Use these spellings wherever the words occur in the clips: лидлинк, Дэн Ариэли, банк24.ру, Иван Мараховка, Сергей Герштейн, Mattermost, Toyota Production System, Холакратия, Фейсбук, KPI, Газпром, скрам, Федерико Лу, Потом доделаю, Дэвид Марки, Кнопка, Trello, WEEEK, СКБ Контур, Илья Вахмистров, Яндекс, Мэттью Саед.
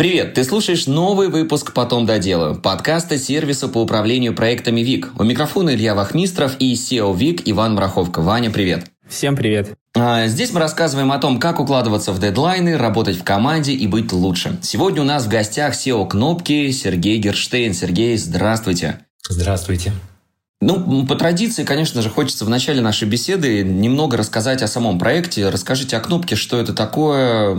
Привет, ты слушаешь новый выпуск «Потом доделаю» подкаста сервиса по управлению проектами WEEEK. У микрофона Илья Вахмистров и CEO WEEEK Иван Мараховка. Ваня, привет. Всем привет. Здесь мы рассказываем о том, как укладываться в дедлайны, работать в команде и быть лучше. Сегодня у нас в гостях CEO «Кнопки» Сергей Герштейн. Сергей, здравствуйте. Здравствуйте. Ну, по традиции, конечно же, хочется в начале нашей беседы немного рассказать о самом проекте. Расскажите о «Кнопке», что это такое,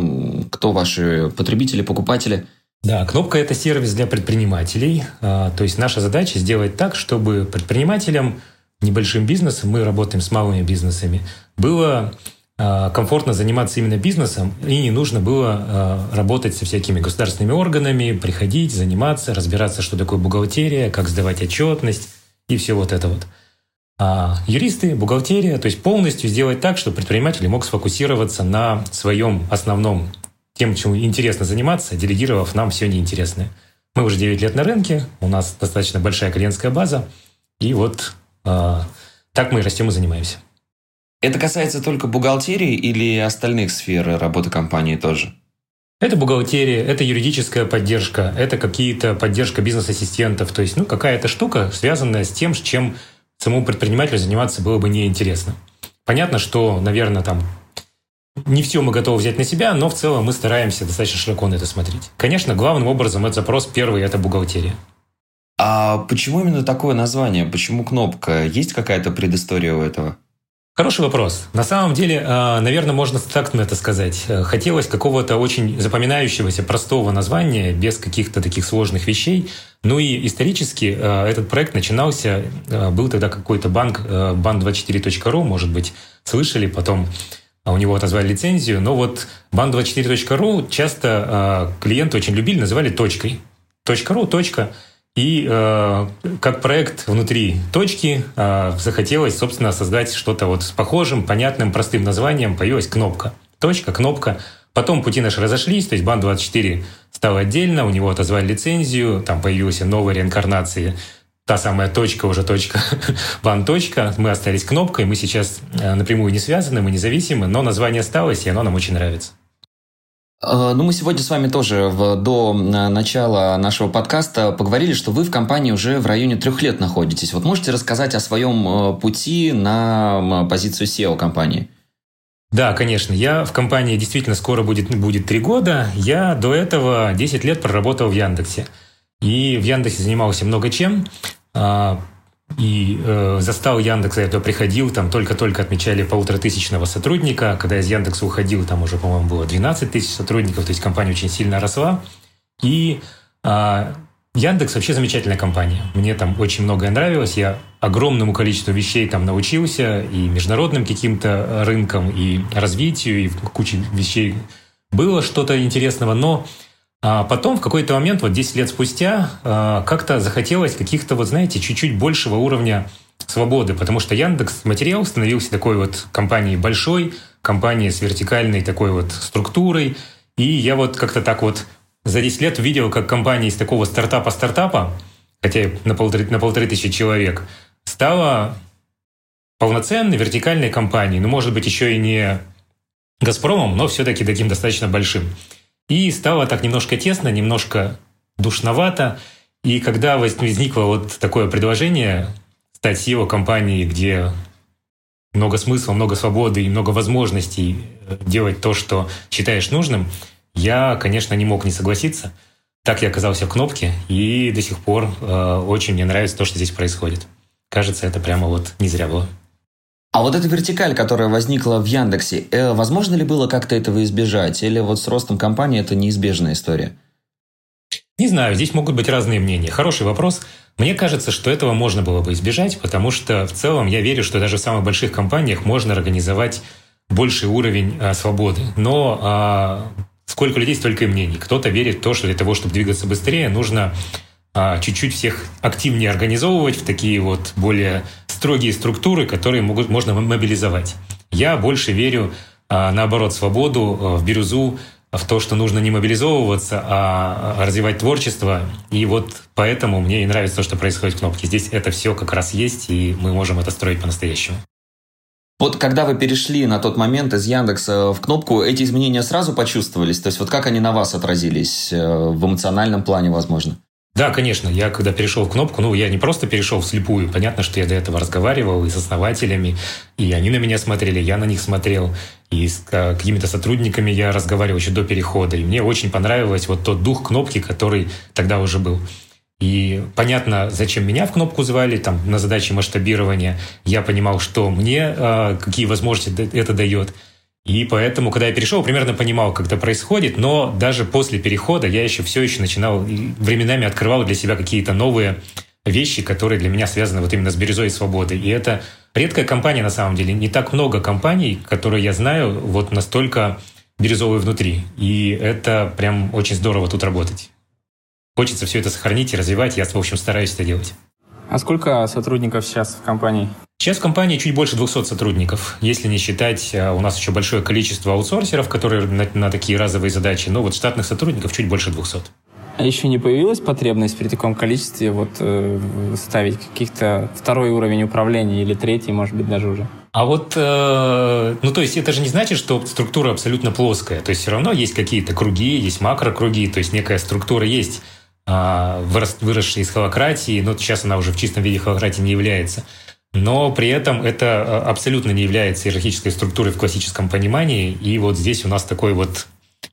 кто ваши потребители, покупатели? Да, «Кнопка» — это сервис для предпринимателей. То есть наша задача сделать так, чтобы предпринимателям, небольшим бизнесом, мы работаем с малыми бизнесами, было комфортно заниматься именно бизнесом, и не нужно было работать со всякими государственными органами, приходить, заниматься, разбираться, что такое бухгалтерия, как сдавать отчетность. И все вот это вот. А юристы, бухгалтерия, то есть полностью сделать так, чтобы предприниматель мог сфокусироваться на своем основном, тем, чем интересно заниматься, делегировав нам все неинтересное. Мы уже 9 лет на рынке, у нас достаточно большая клиентская база, и вот так мы и растем и занимаемся. Это касается только бухгалтерии или остальных сфер работы компании тоже? Это бухгалтерия, это юридическая поддержка, это какие-то поддержка бизнес-ассистентов. То есть, какая-то штука, связанная с тем, с чем самому предпринимателю заниматься было бы неинтересно. Понятно, что, наверное, там не все мы готовы взять на себя, но в целом мы стараемся достаточно широко на это смотреть. Конечно, главным образом этот запрос первый – это бухгалтерия. А почему именно такое название? Почему «Кнопка»? Есть какая-то предыстория у этого? Хороший вопрос. На самом деле, наверное, можно так на это сказать. Хотелось какого-то очень запоминающегося, простого названия, без каких-то таких сложных вещей. Ну и исторически этот проект начинался, был тогда какой-то банк, банк24.ру, может быть, слышали, потом у него отозвали лицензию. Но вот банк24.ру часто клиенты очень любили, называли точкой. .ру, точка. И как проект внутри точки захотелось, собственно, создать что-то вот с похожим, понятным, простым названием. Появилась «Кнопка». Точка, кнопка. Потом пути наши разошлись, то есть «Банк24» стал отдельно, у него отозвали лицензию, там появилась новая реинкарнация, та самая точка, уже точка, «Бан точка». Мы остались «Кнопкой», мы сейчас напрямую не связаны, мы независимы, но название осталось, и оно нам очень нравится. Ну, мы сегодня с вами тоже до начала нашего подкаста поговорили, что вы в компании уже в районе 3 лет находитесь. Вот можете рассказать о своем пути на позицию CEO компании? Да, конечно. Я в компании действительно скоро будет 3 года. Я до этого 10 лет проработал в Яндексе. И в Яндексе занимался много чем. И застал Яндекса, я туда приходил, там только-только отмечали 1500 сотрудника. Когда я из Яндекса уходил, там уже, по-моему, было 12000 сотрудников, то есть компания очень сильно росла. И Яндекс вообще замечательная компания. Мне там очень многое нравилось, я огромному количеству вещей там научился, и международным каким-то рынкам, и развитию, и куча вещей было что-то интересного, но... А потом в какой-то момент, вот 10 лет спустя, как-то захотелось каких-то, вот знаете, чуть-чуть большего уровня свободы, потому что Яндекс.Материал становился такой вот компанией большой, компанией с вертикальной такой вот структурой, и я вот как-то так вот за 10 лет видел, как компания из такого стартапа, хотя на 1500 человек, стала полноценной вертикальной компанией, ну, может быть, еще и не «Газпромом», но все-таки таким достаточно большим. И стало так немножко тесно, немножко душновато. И когда возникло вот такое предложение стать CEO компании, где много смысла, много свободы и много возможностей делать то, что считаешь нужным, я, конечно, не мог не согласиться. Так я оказался в «Кнопке», и до сих пор очень мне нравится то, что здесь происходит. Кажется, это прямо вот не зря было. А вот эта вертикаль, которая возникла в Яндексе, возможно ли было как-то этого избежать? Или вот с ростом компании это неизбежная история? Не знаю, здесь могут быть разные мнения. Хороший вопрос. Мне кажется, что этого можно было бы избежать, потому что в целом я верю, что даже в самых больших компаниях можно организовать больший уровень свободы. Но сколько людей, столько и мнений. Кто-то верит в то, что для того, чтобы двигаться быстрее, нужно чуть-чуть всех активнее организовывать в такие вот более строгие структуры, которые можно мобилизовать. Я больше верю, наоборот, в свободу, в бирюзу, в то, что нужно не мобилизовываться, а развивать творчество. И вот поэтому мне и нравится то, что происходит в «Кнопке». Здесь это все как раз есть, и мы можем это строить по-настоящему. Вот когда вы перешли на тот момент из Яндекса в Кнопку, эти изменения сразу почувствовались? То есть вот как они на вас отразились в эмоциональном плане, возможно? Да, конечно. Я когда перешел в Кнопку, я не просто перешел вслепую. Понятно, что я до этого разговаривал и с основателями, и они на меня смотрели, я на них смотрел, и с какими-то сотрудниками я разговаривал еще до перехода. И мне очень понравилось вот тот дух Кнопки, который тогда уже был. И понятно, зачем меня в Кнопку звали, там, на задачи масштабирования. Я понимал, что мне, какие возможности это дает. И поэтому, когда я перешел, примерно понимал, как это происходит. Но даже после перехода я еще все еще начинал, временами открывал для себя какие-то новые вещи, которые для меня связаны вот именно с бирюзой и свободой. И это редкая компания, на самом деле. Не так много компаний, которые я знаю, вот настолько бирюзовые внутри. И это прям очень здорово тут работать. Хочется все это сохранить и развивать. Я, в общем, стараюсь это делать. А сколько сотрудников сейчас в компании? Сейчас в компании чуть больше 200 сотрудников. Если не считать, у нас еще большое количество аутсорсеров, которые на такие разовые задачи. Но вот штатных сотрудников чуть больше 200. А еще не появилась потребность при таком количестве ставить каких-то второй уровень управления или третий, может быть, даже уже? А вот, это же не значит, что структура абсолютно плоская. То есть все равно есть какие-то круги, есть макрокруги, то есть некая структура есть, выросшая из холакратии, но сейчас она уже в чистом виде холакратии не является. Но при этом это абсолютно не является иерархической структурой в классическом понимании. И вот здесь у нас такой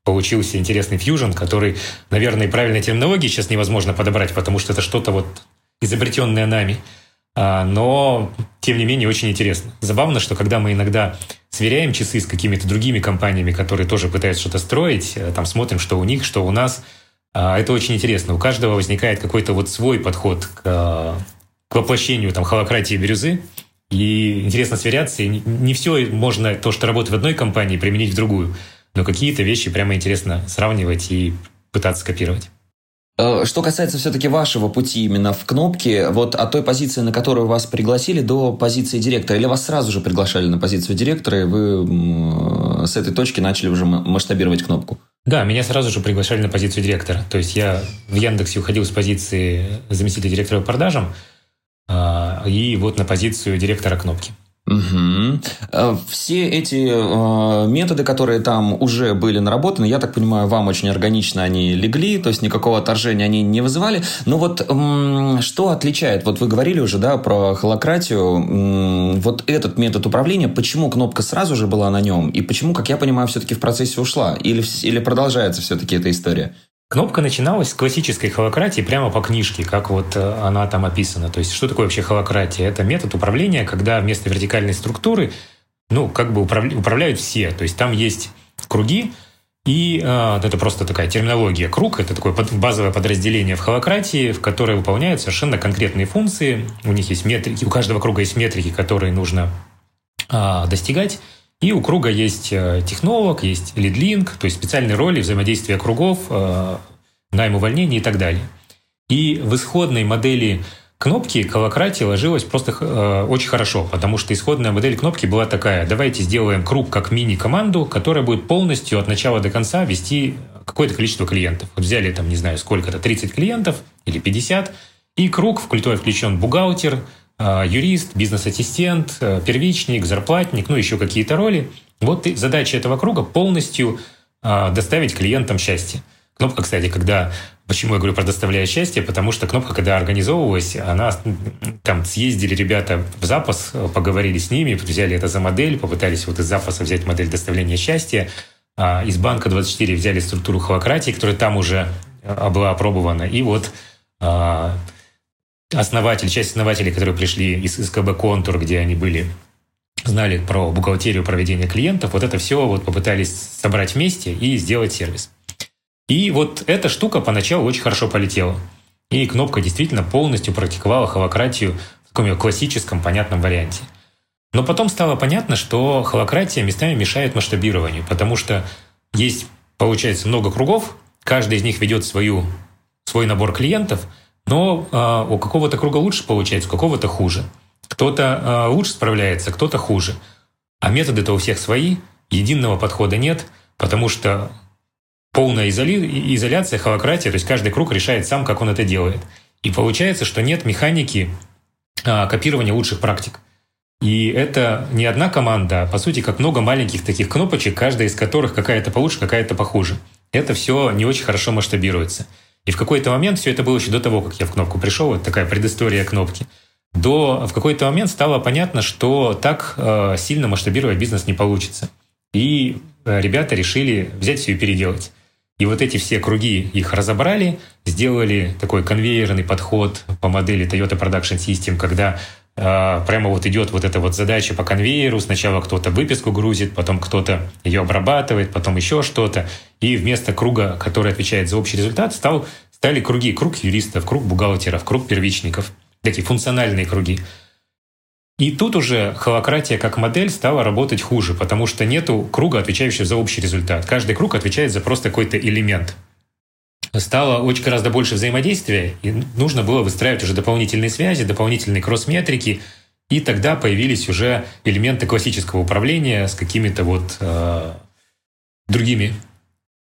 получился интересный фьюжн, который, наверное, правильной терминологии сейчас невозможно подобрать, потому что это что-то изобретенное нами. Но, тем не менее, очень интересно. Забавно, что когда мы иногда сверяем часы с какими-то другими компаниями, которые тоже пытаются что-то строить, там смотрим, что у них, что у нас, это очень интересно. У каждого возникает какой-то свой подход к воплощению холакратии и бирюзы. И интересно сверяться. И не все можно, то, что работает в одной компании, применить в другую. Но какие-то вещи прямо интересно сравнивать и пытаться копировать. Что касается все-таки вашего пути именно в Кнопке, от той позиции, на которую вас пригласили, до позиции директора, или вас сразу же приглашали на позицию директора, и вы с этой точки начали уже масштабировать Кнопку? Да, меня сразу же приглашали на позицию директора. То есть я в Яндексе уходил с позиции заместителя директора по продажам, и на позицию директора Кнопки. Угу. Все эти методы, которые там уже были наработаны, я так понимаю, вам очень органично они легли, то есть никакого отторжения они не вызывали. Но что отличает? Вы говорили уже, да, про холакратию. Этот метод управления, почему Кнопка сразу же была на нем? И почему, как я понимаю, все-таки в процессе ушла? Или продолжается все-таки эта история? Кнопка начиналась с классической холакратии прямо по книжке, как она там описана. То есть что такое вообще холакратия? Это метод управления, когда вместо вертикальной структуры управляют все. То есть там есть круги, и это просто такая терминология. Круг — это такое базовое подразделение в холакратии, в которое выполняют совершенно конкретные функции. У них есть метрики, у каждого круга есть метрики, которые нужно достигать. И у круга есть технолог, есть лидлинг, то есть специальные роли взаимодействия кругов, найм, увольнение и так далее. И в исходной модели Кнопки холакратия ложилась просто очень хорошо, потому что исходная модель Кнопки была такая: давайте сделаем круг как мини-команду, которая будет полностью от начала до конца вести какое-то количество клиентов. Взяли там, не знаю, сколько-то, 30 клиентов или 50, и круг, включен бухгалтер, юрист, бизнес-ассистент, первичник, зарплатник, еще какие-то роли. И задача этого круга — полностью доставить клиентам счастье. Кнопка, кстати, почему я говорю про «доставляя счастье», потому что Кнопка, когда организовывалась, она там съездили ребята в запас, поговорили с ними, взяли это за модель, попытались из запаса взять модель доставления счастья. Из банка24 взяли структуру холакратии, которая там уже была опробована. И часть основателей, которые пришли из СКБ «Контур», где они знали про бухгалтерию проведения клиентов, это все попытались собрать вместе и сделать сервис. И эта штука поначалу очень хорошо полетела. И Кнопка действительно полностью практиковала холакратию в таком ее классическом, понятном варианте. Но потом стало понятно, что холакратия местами мешает масштабированию, потому что есть, получается, много кругов, каждый из них ведет свой набор клиентов, но у какого-то круга лучше получается, у какого-то хуже. Кто-то лучше справляется, кто-то хуже. А методы-то у всех свои, единого подхода нет, потому что полная изоляция, холакратия, то есть каждый круг решает сам, как он это делает. И получается, что нет механики копирования лучших практик. И это не одна команда, а по сути как много маленьких таких кнопочек, каждая из которых какая-то получше, какая-то похуже. Это все не очень хорошо масштабируется. И в какой-то момент, все это было еще до того, как я в кнопку пришел, это такая предыстория кнопки, в какой-то момент стало понятно, что так сильно масштабировать бизнес не получится. И ребята решили взять все и переделать. И вот эти все круги их разобрали, сделали такой конвейерный подход по модели Toyota Production System, когда прямо вот идет вот эта вот задача по конвейеру. Сначала кто-то выписку грузит, потом кто-то ее обрабатывает, потом еще что-то. И вместо круга, который отвечает за общий результат, стали круги. Круг юристов, круг бухгалтеров, круг первичников. Такие функциональные круги. И тут уже холакратия как модель стала работать хуже, потому что нету круга, отвечающего за общий результат. Каждый круг отвечает за просто какой-то элемент. Стало очень гораздо больше взаимодействия, и нужно было выстраивать уже дополнительные связи, дополнительные кросс-метрики, и тогда появились уже элементы классического управления с какими-то другими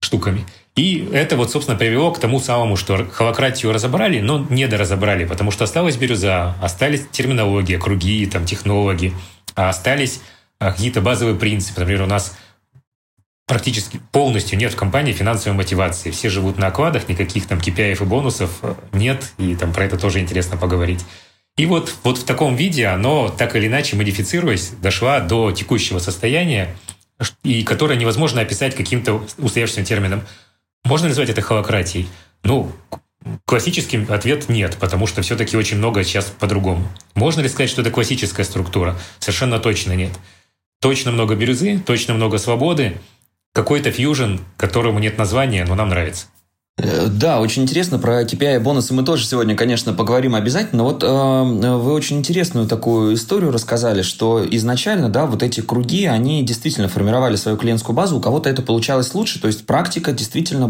штуками. И это собственно, привело к тому самому, что холакратию разобрали, но недоразобрали, потому что осталась бирюза, остались терминология, круги, технологии, а остались какие-то базовые принципы. Например, у нас практически полностью нет в компании финансовой мотивации. Все живут на окладах, никаких KPI и бонусов нет, и про это тоже интересно поговорить. И вот в таком виде оно, так или иначе модифицируясь, дошло до текущего состояния, и которое невозможно описать каким-то устоявшимся термином. Можно назвать это холакратией? Классический ответ нет, потому что все-таки очень много сейчас по-другому. Можно ли сказать, что это классическая структура? Совершенно точно нет. Точно много бирюзы, точно много свободы, какой-то фьюжн, которому нет названия, но нам нравится. Да, очень интересно. Про KPI и бонусы мы тоже сегодня, конечно, поговорим обязательно. Вы очень интересную такую историю рассказали, что изначально, вот эти круги, они действительно формировали свою клиентскую базу. У кого-то это получалось лучше, то есть практика действительно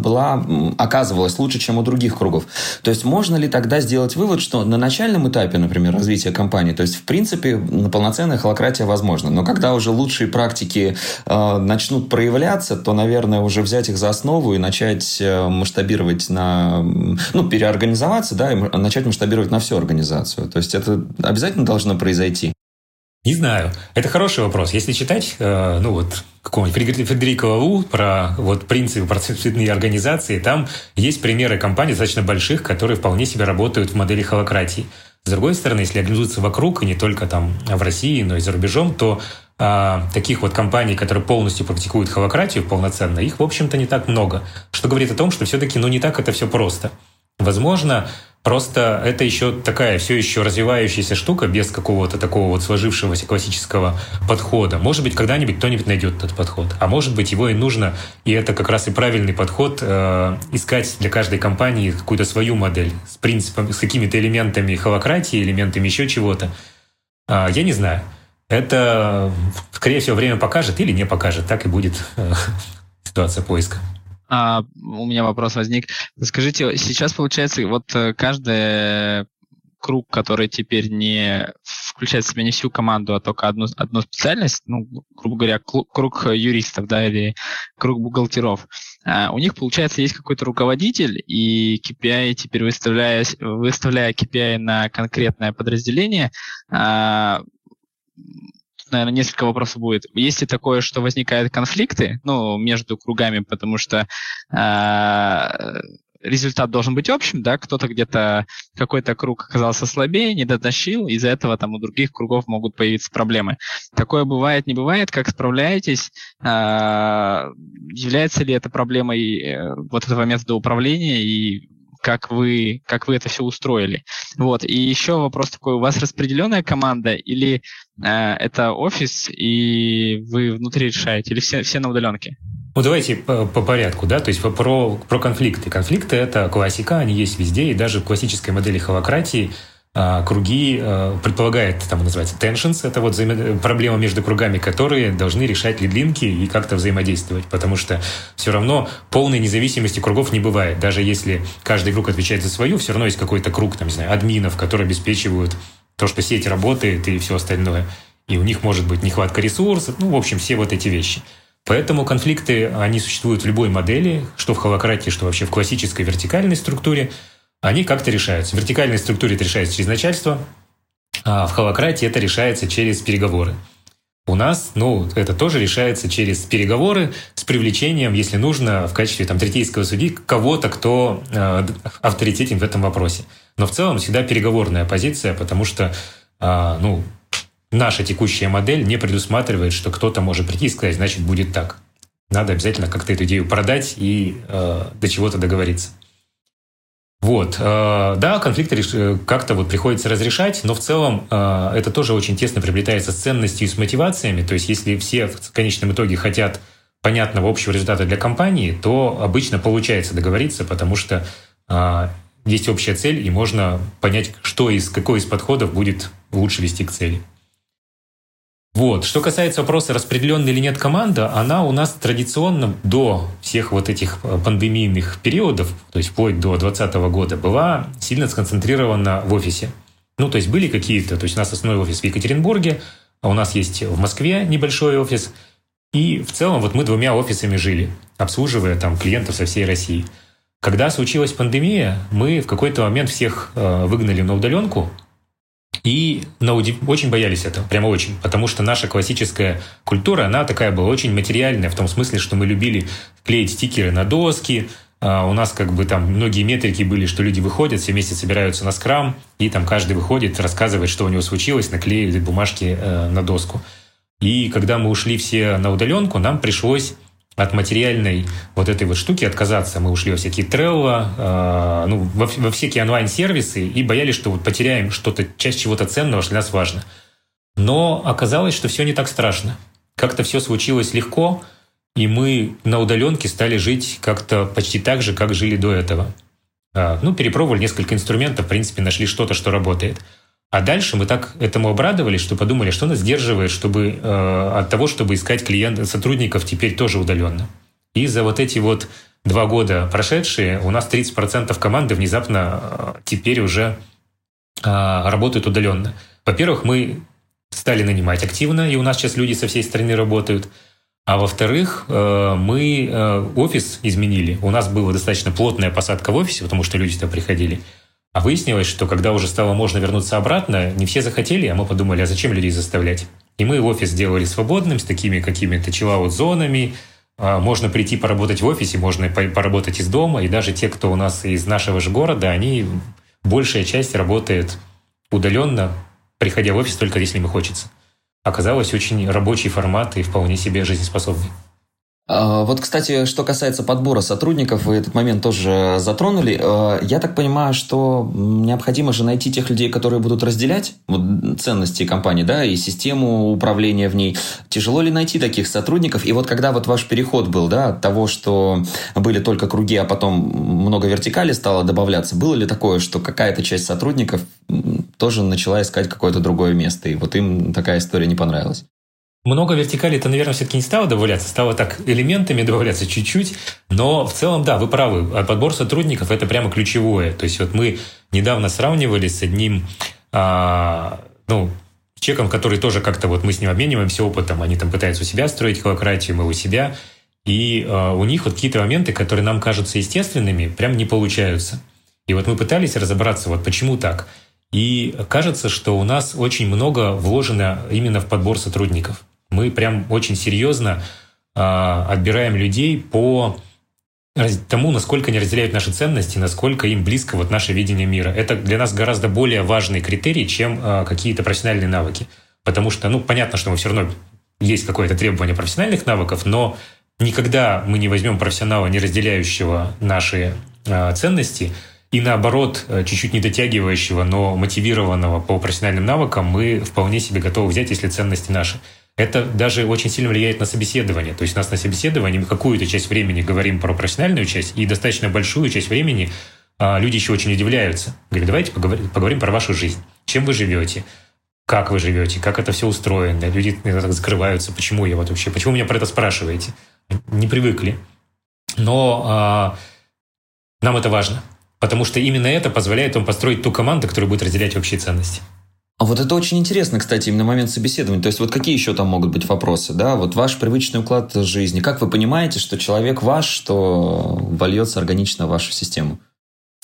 оказывалась лучше, чем у других кругов. То есть можно ли тогда сделать вывод, что на начальном этапе, например, развития компании, то есть в принципе полноценная холакратия возможна, но когда уже лучшие практики начнут проявляться, то, наверное, уже взять их за основу и начать масштабировать, переорганизоваться, и начать масштабировать на всю организацию. То есть это обязательно должно произойти? Не знаю. Это хороший вопрос. Если читать, какого-нибудь Федерико Лу про принципы процессуальной организации, там есть примеры компаний достаточно больших, которые вполне себе работают в модели холакратии. С другой стороны, если организуются вокруг, и не только в России, но и за рубежом, то таких компаний, которые полностью практикуют холакратию полноценно, их, в общем-то, не так много. Что говорит о том, что все-таки не так это все просто. Возможно, просто это еще такая все еще развивающаяся штука без какого-то такого сложившегося классического подхода. Может быть, когда-нибудь кто-нибудь найдет этот подход. А может быть, его и нужно, и это как раз и правильный подход, искать для каждой компании какую-то свою модель с принципом, с какими-то элементами холакратии, элементами еще чего-то. Я не знаю. Это, скорее всего, время покажет или не покажет. Так и будет ситуация поиска. У меня вопрос возник. Скажите, сейчас, получается, каждый круг, который теперь не включает в себя не всю команду, а только одну специальность, грубо говоря, круг юристов, или круг бухгалтеров, у них, получается, есть какой-то руководитель, и KPI теперь выставляя KPI на конкретное подразделение, наверное, несколько вопросов будет. Есть ли такое, что возникают конфликты, между кругами, потому что результат должен быть общим, кто-то где-то, какой-то круг оказался слабее, не дотащил, из-за этого у других кругов могут появиться проблемы. Такое бывает, не бывает, как справляетесь, является ли это проблемой этого метода управления и как вы это все устроили. И еще вопрос такой, у вас распределенная команда или это офис, и вы внутри решаете, или все на удаленке? Давайте по порядку, то есть про конфликты. Конфликты — это классика, они есть везде, и даже в классической модели холакратии круги предполагает, называется tensions, это проблема между кругами, которые должны решать лидлинки и как-то взаимодействовать, потому что все равно полной независимости кругов не бывает. Даже если каждый круг отвечает за свою, все равно есть какой-то круг, админов, которые обеспечивают то, что сеть работает и все остальное. И у них может быть нехватка ресурсов, все эти вещи. Поэтому конфликты, они существуют в любой модели, что в холакратии, что вообще в классической вертикальной структуре. Они как-то решаются. В вертикальной структуре это решается через начальство, А в холакратии это решается через переговоры. У нас, это тоже решается через переговоры с привлечением, если нужно, в качестве третейского судьи кого-то, кто авторитетен в этом вопросе. Но в целом всегда переговорная позиция, потому что наша текущая модель не предусматривает, что кто-то может прийти и сказать, значит, будет так. Надо обязательно как-то эту идею продать и до чего-то договориться. Да, конфликты как-то приходится разрешать, но в целом это тоже очень тесно приобретается с ценностью и с мотивациями. То есть если все в конечном итоге хотят понятного общего результата для компании, то обычно получается договориться, потому что есть общая цель, и можно понять, какой из подходов будет лучше вести к цели. Что касается вопроса, распределенная или нет команда, она у нас традиционно до всех этих пандемийных периодов, то есть вплоть до 2020 года, была сильно сконцентрирована в офисе. Были какие-то, у нас основной офис в Екатеринбурге, а у нас есть в Москве небольшой офис, и в целом мы двумя офисами жили, обслуживая клиентов со всей России. Когда случилась пандемия, мы в какой-то момент всех выгнали на удаленку, и очень боялись этого, прямо очень. Потому что наша классическая культура, она такая была очень материальная, в том смысле, что мы любили клеить стикеры на доски. У нас многие метрики были, что люди выходят, все вместе собираются на скрам, и каждый выходит, рассказывает, что у него случилось, наклеивает бумажки на доску. И когда мы ушли все на удаленку, нам пришлось от материальной этой штуки отказаться. Мы ушли во всякие Trello, во всякие онлайн-сервисы и боялись, что потеряем часть чего-то ценного, что для нас важно. Но оказалось, что все не так страшно. Как-то все случилось легко, и мы на удаленке стали жить как-то почти так же, как жили до этого. Перепробовали несколько инструментов, в принципе, нашли что-то, что работает. А дальше мы так этому обрадовались, что подумали, что нас сдерживает от того, чтобы искать сотрудников теперь тоже удаленно. И за эти 2 года прошедшие у нас 30% команды внезапно теперь уже работают удаленно. Во-первых, мы стали нанимать активно, и у нас сейчас люди со всей страны работают. А во-вторых, мы офис изменили. У нас была достаточно плотная посадка в офисе, потому что люди туда приходили. А выяснилось, что когда уже стало можно вернуться обратно, не все захотели, а мы подумали, а зачем людей заставлять? И мы офис сделали свободным, с такими какими-то чиллаут-зонами. Можно прийти поработать в офисе, можно поработать из дома. И даже те, кто у нас из нашего же города, они, большая часть работает удаленно, приходя в офис только если им хочется. Оказалось, очень рабочий формат и вполне себе жизнеспособный. Кстати, что касается подбора сотрудников, вы этот момент тоже затронули. Я так понимаю, что необходимо же найти тех людей, которые будут разделять ценности компании, да, и систему управления в ней. Тяжело ли найти таких сотрудников? И когда ваш переход был, да, от того, что были только круги, а потом много вертикали стало добавляться, было ли такое, что какая-то часть сотрудников тоже начала искать какое-то другое место, и им такая история не понравилась? Много вертикалей это, наверное, все-таки не стало добавляться, стало так элементами добавляться чуть-чуть, но в целом, да, вы правы, подбор сотрудников – это прямо ключевое. То есть мы недавно сравнивали с одним человеком, который тоже как-то мы с ним обмениваемся опытом, они пытаются у себя строить холакратию, мы у себя, и у них какие-то моменты, которые нам кажутся естественными, прям не получаются. И мы пытались разобраться, почему так. И кажется, что у нас очень много вложено именно в подбор сотрудников. Мы прям очень серьезно отбираем людей по тому, насколько они разделяют наши ценности, насколько им близко наше видение мира. Это для нас гораздо более важный критерий, чем какие-то профессиональные навыки. Потому что, понятно, что мы все равно есть какое-то требование профессиональных навыков, но никогда мы не возьмем профессионала, не разделяющего наши ценности, и наоборот, чуть-чуть не дотягивающего, но мотивированного по профессиональным навыкам мы вполне себе готовы взять, если ценности наши. Это даже очень сильно влияет на собеседование. То есть у нас на собеседовании мы какую-то часть времени говорим про профессиональную часть, и достаточно большую часть времени люди еще очень удивляются. Говорят, давайте поговорим про вашу жизнь. Чем вы живете, как это все устроено. Люди закрываются, почему меня про это спрашиваете. Не привыкли. Но нам это важно. Потому что именно это позволяет вам построить ту команду, которая будет разделять общие ценности. А это очень интересно, кстати, именно момент собеседования. То есть какие еще там могут быть вопросы? Да? Ваш привычный уклад жизни. Как вы понимаете, что человек ваш, что вольется органично в вашу систему?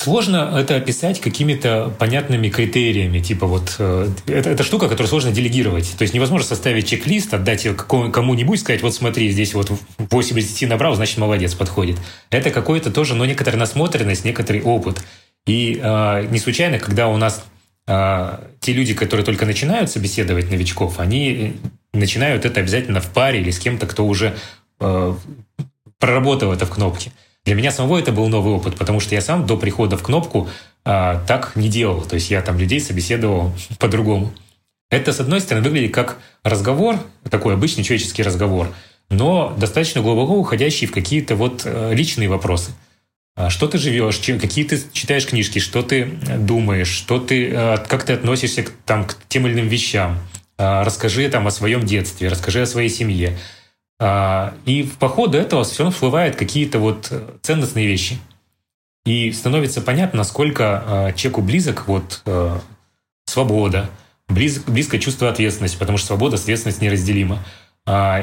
Сложно это описать какими-то понятными критериями. Типа вот... Это штука, которую сложно делегировать. То есть невозможно составить чек-лист, отдать ее кому-нибудь, сказать, вот смотри, здесь вот 8 из 10 набрал, значит, молодец, подходит. Это какое-то тоже, но некоторая насмотренность, некоторый опыт. И не случайно, когда у нас те люди, которые только начинают собеседовать новичков, они начинают это обязательно в паре или с кем-то, кто уже проработал это в Кнопке. Для меня самого это был новый опыт, потому что я сам до прихода в Кнопку так не делал. То есть я там людей собеседовал по-другому. Это, с одной стороны, выглядит как разговор, такой обычный человеческий разговор, но достаточно глубоко уходящий в какие-то вот личные вопросы. Что ты живешь, какие ты читаешь книжки, что ты думаешь, как ты относишься к тем или иным вещам. Расскажи там о своем детстве, расскажи о своей семье. И по ходу этого все всплывают какие-то вот ценностные вещи. И становится понятно, насколько человеку близок вот свобода, близко чувство ответственности, потому что свобода и ответственность неразделима.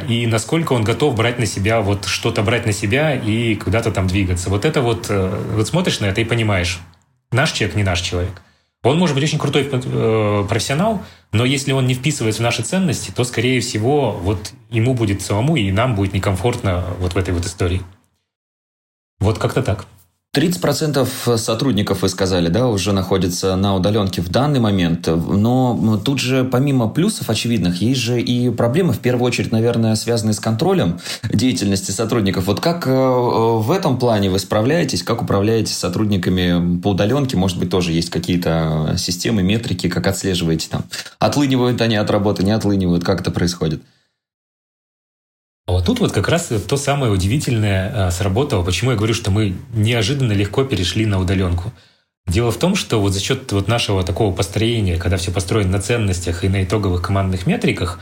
И насколько он готов брать на себя, вот что-то брать на себя и куда-то там двигаться. Вот это вот смотришь на это и понимаешь, наш человек, не наш человек. Он может быть очень крутой профессионал, но если он не вписывается в наши ценности, то, скорее всего, вот ему будет самому и нам будет некомфортно вот в этой вот истории. Вот как-то так. 30% сотрудников, вы сказали, да, уже находятся на удаленке в данный момент, но тут же помимо плюсов очевидных, есть же и проблемы, в первую очередь, наверное, связанные с контролем деятельности сотрудников. Вот как в этом плане вы справляетесь, как управляете сотрудниками по удаленке? Может быть, тоже есть какие-то системы, метрики, как отслеживаете там? Отлынивают они от работы, не отлынивают, как это происходит? Вот тут вот как раз то самое удивительное сработало, почему я говорю, что мы неожиданно легко перешли на удаленку. Дело в том, что вот за счет вот нашего такого построения, когда все построено на ценностях и на итоговых командных метриках,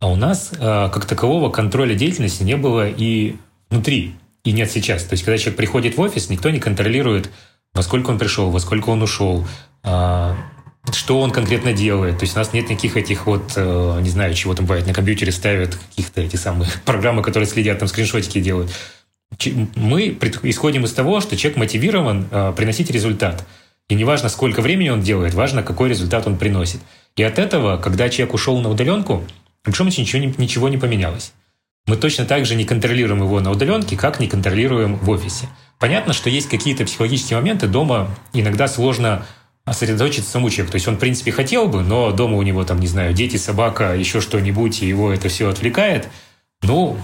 у нас как такового контроля деятельности не было и внутри, и нет сейчас. То есть когда человек приходит в офис, никто не контролирует, во сколько он пришел, во сколько он ушел, что он конкретно делает. То есть у нас нет никаких этих вот, не знаю, чего там бывает, на компьютере ставят каких-то эти самые программы, которые следят, там скриншотики делают. Мы исходим из того, что человек мотивирован приносить результат. И не важно, сколько времени он делает, важно, какой результат он приносит. И от этого, когда человек ушел на удаленку, в общем, ничего не поменялось. Мы точно так же не контролируем его на удаленке, как не контролируем в офисе. Понятно, что есть какие-то психологические моменты. Дома иногда сложно сосредоточиться самому человеку. То есть он, в принципе, хотел бы, но дома у него, там, не знаю, дети, собака, еще что-нибудь, и его это все отвлекает. Ну,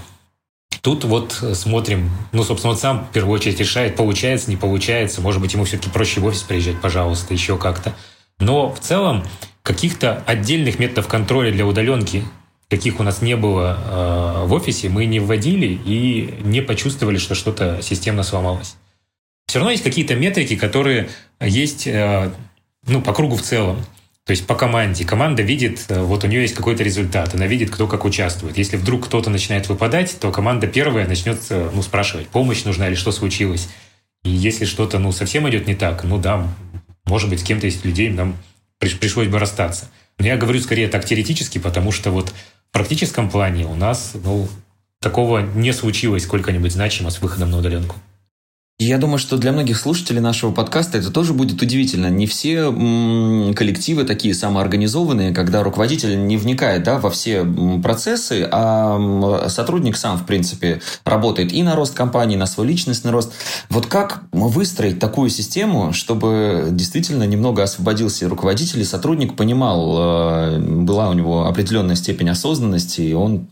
тут вот смотрим. Ну, собственно, он сам в первую очередь решает, получается, не получается. Может быть, ему все-таки проще в офис приезжать, пожалуйста, еще как-то. Но в целом каких-то отдельных методов контроля для удаленки, каких у нас не было в офисе, мы не вводили и не почувствовали, что что-то системно сломалось. Все равно есть какие-то метрики, которые есть... Ну, по кругу в целом. То есть по команде. Команда видит, вот у нее есть какой-то результат. Она видит, кто как участвует. Если вдруг кто-то начинает выпадать, то команда первая начнет, ну, спрашивать, помощь нужна или что случилось. И если что-то, ну, совсем идет не так, ну, да, может быть, с кем-то из людей нам пришлось бы расстаться. Но я говорю скорее так теоретически, потому что вот в практическом плане у нас, ну, такого не случилось сколько-нибудь значимо с выходом на удаленку. Я думаю, что для многих слушателей нашего подкаста это тоже будет удивительно. Не все коллективы такие самоорганизованные, когда руководитель не вникает, да, во все процессы, а сотрудник сам, в принципе, работает и на рост компании, на свой личностный рост. Вот как выстроить такую систему, чтобы действительно немного освободился руководитель, и сотрудник понимал, была у него определенная степень осознанности, и он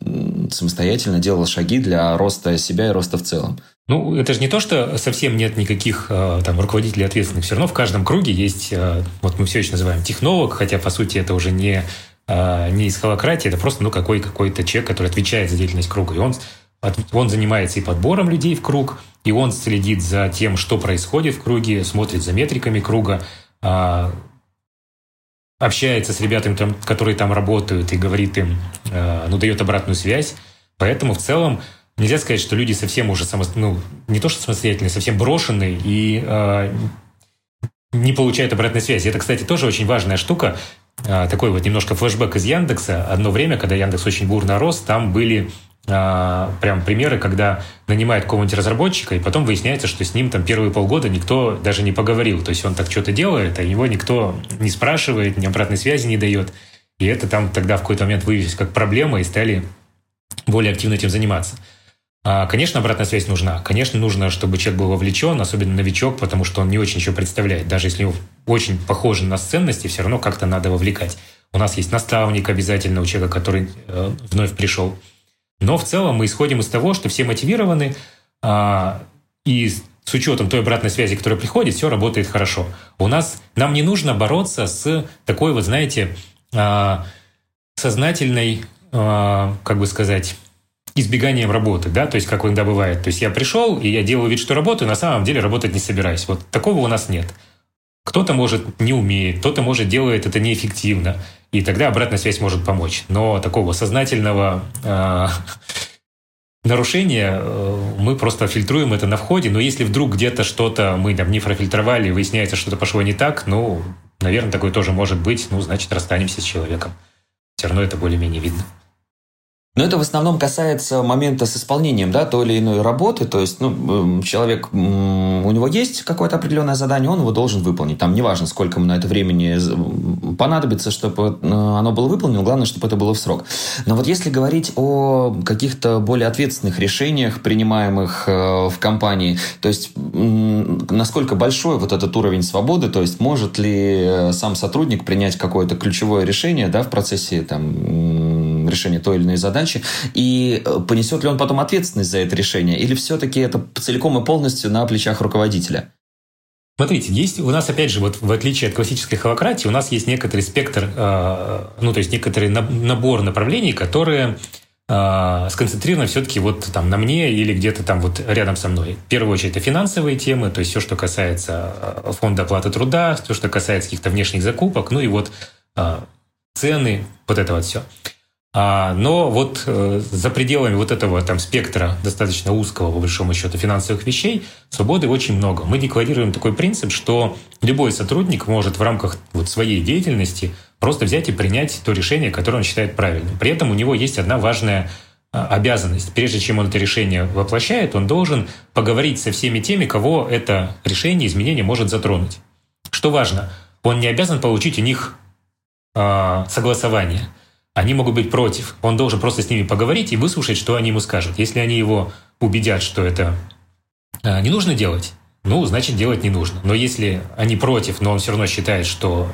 самостоятельно делал шаги для роста себя и роста в целом? Ну, это же не то, что совсем нет никаких там руководителей ответственных. Все равно в каждом круге есть, вот мы все еще называем технолог, хотя, по сути, это уже не из холакратии, это просто, ну, какой-то человек, который отвечает за деятельность круга. И он занимается и подбором людей в круг, и он следит за тем, что происходит в круге, смотрит за метриками круга, общается с ребятами, которые там работают, и говорит им, ну, дает обратную связь. Поэтому в целом нельзя сказать, что люди совсем уже не то что самостоятельные, совсем брошенные и не получают обратной связи. Это, кстати, тоже очень важная штука. Такой вот немножко флешбэк из Яндекса. Одно время, когда Яндекс очень бурно рос, там были прям примеры, когда нанимает какого-нибудь разработчика, и потом выясняется, что с ним там первые полгода никто даже не поговорил. То есть он так что-то делает, а его никто не спрашивает, ни обратной связи не дает. И это там тогда в какой-то момент выявилось как проблема, и стали более активно этим заниматься. Конечно, обратная связь нужна. Конечно, нужно, чтобы человек был вовлечен, особенно новичок, потому что он не очень еще представляет. Даже если он очень похож на ценности, все равно как-то надо вовлекать. У нас есть наставник обязательно у человека, который вновь пришел. Но в целом мы исходим из того, что все мотивированы, и с учетом той обратной связи, которая приходит, все работает хорошо. Нам не нужно бороться с такой, вот знаете, сознательной, как бы сказать, избеганием работы, да, то есть как иногда бывает. То есть я пришел, и я делаю вид, что работаю, на самом деле работать не собираюсь. Вот такого у нас нет. Кто-то, может, не умеет, кто-то, может, делает это неэффективно. И тогда обратная связь может помочь. Но такого сознательного нарушения мы просто фильтруем это на входе. Но если вдруг где-то что-то мы там не профильтровали, выясняется, что-то пошло не так, ну, наверное, такое тоже может быть. Ну, значит, расстанемся с человеком. Все равно это более-менее видно. Но это в основном касается момента с исполнением, да, той или иной работы. То есть, ну, человек, у него есть какое-то определенное задание, он его должен выполнить. Там неважно, сколько ему на это времени понадобится, чтобы оно было выполнено. Главное, чтобы это было в срок. Но вот если говорить о каких-то более ответственных решениях, принимаемых в компании, то есть, насколько большой вот этот уровень свободы, то есть, может ли сам сотрудник принять какое-то ключевое решение, да, в процессе там, решения той или иной задачи, и понесет ли он потом ответственность за это решение, или все-таки это целиком и полностью на плечах руководителя? Смотрите, есть у нас, опять же, вот в отличие от классической холакратии, у нас есть некоторый спектр, ну, то есть некоторый набор направлений, которые сконцентрированы все-таки вот там на мне или где-то там вот рядом со мной. В первую очередь, это финансовые темы, то есть все, что касается фонда оплаты труда, все, что касается каких-то внешних закупок, ну и вот цены, вот это вот все. Но вот за пределами вот этого там спектра достаточно узкого, по большому счету, финансовых вещей свободы очень много. Мы декларируем такой принцип, что любой сотрудник может в рамках вот своей деятельности просто взять и принять то решение, которое он считает правильным. При этом у него есть одна важная обязанность. Прежде чем он это решение воплощает, он должен поговорить со всеми теми, кого это решение, изменение может затронуть. Что важно, он не обязан получить у них согласование. Они могут быть против. Он должен просто с ними поговорить и выслушать, что они ему скажут. Если они его убедят, что это не нужно делать, ну, значит, делать не нужно. Но если они против, но он все равно считает, что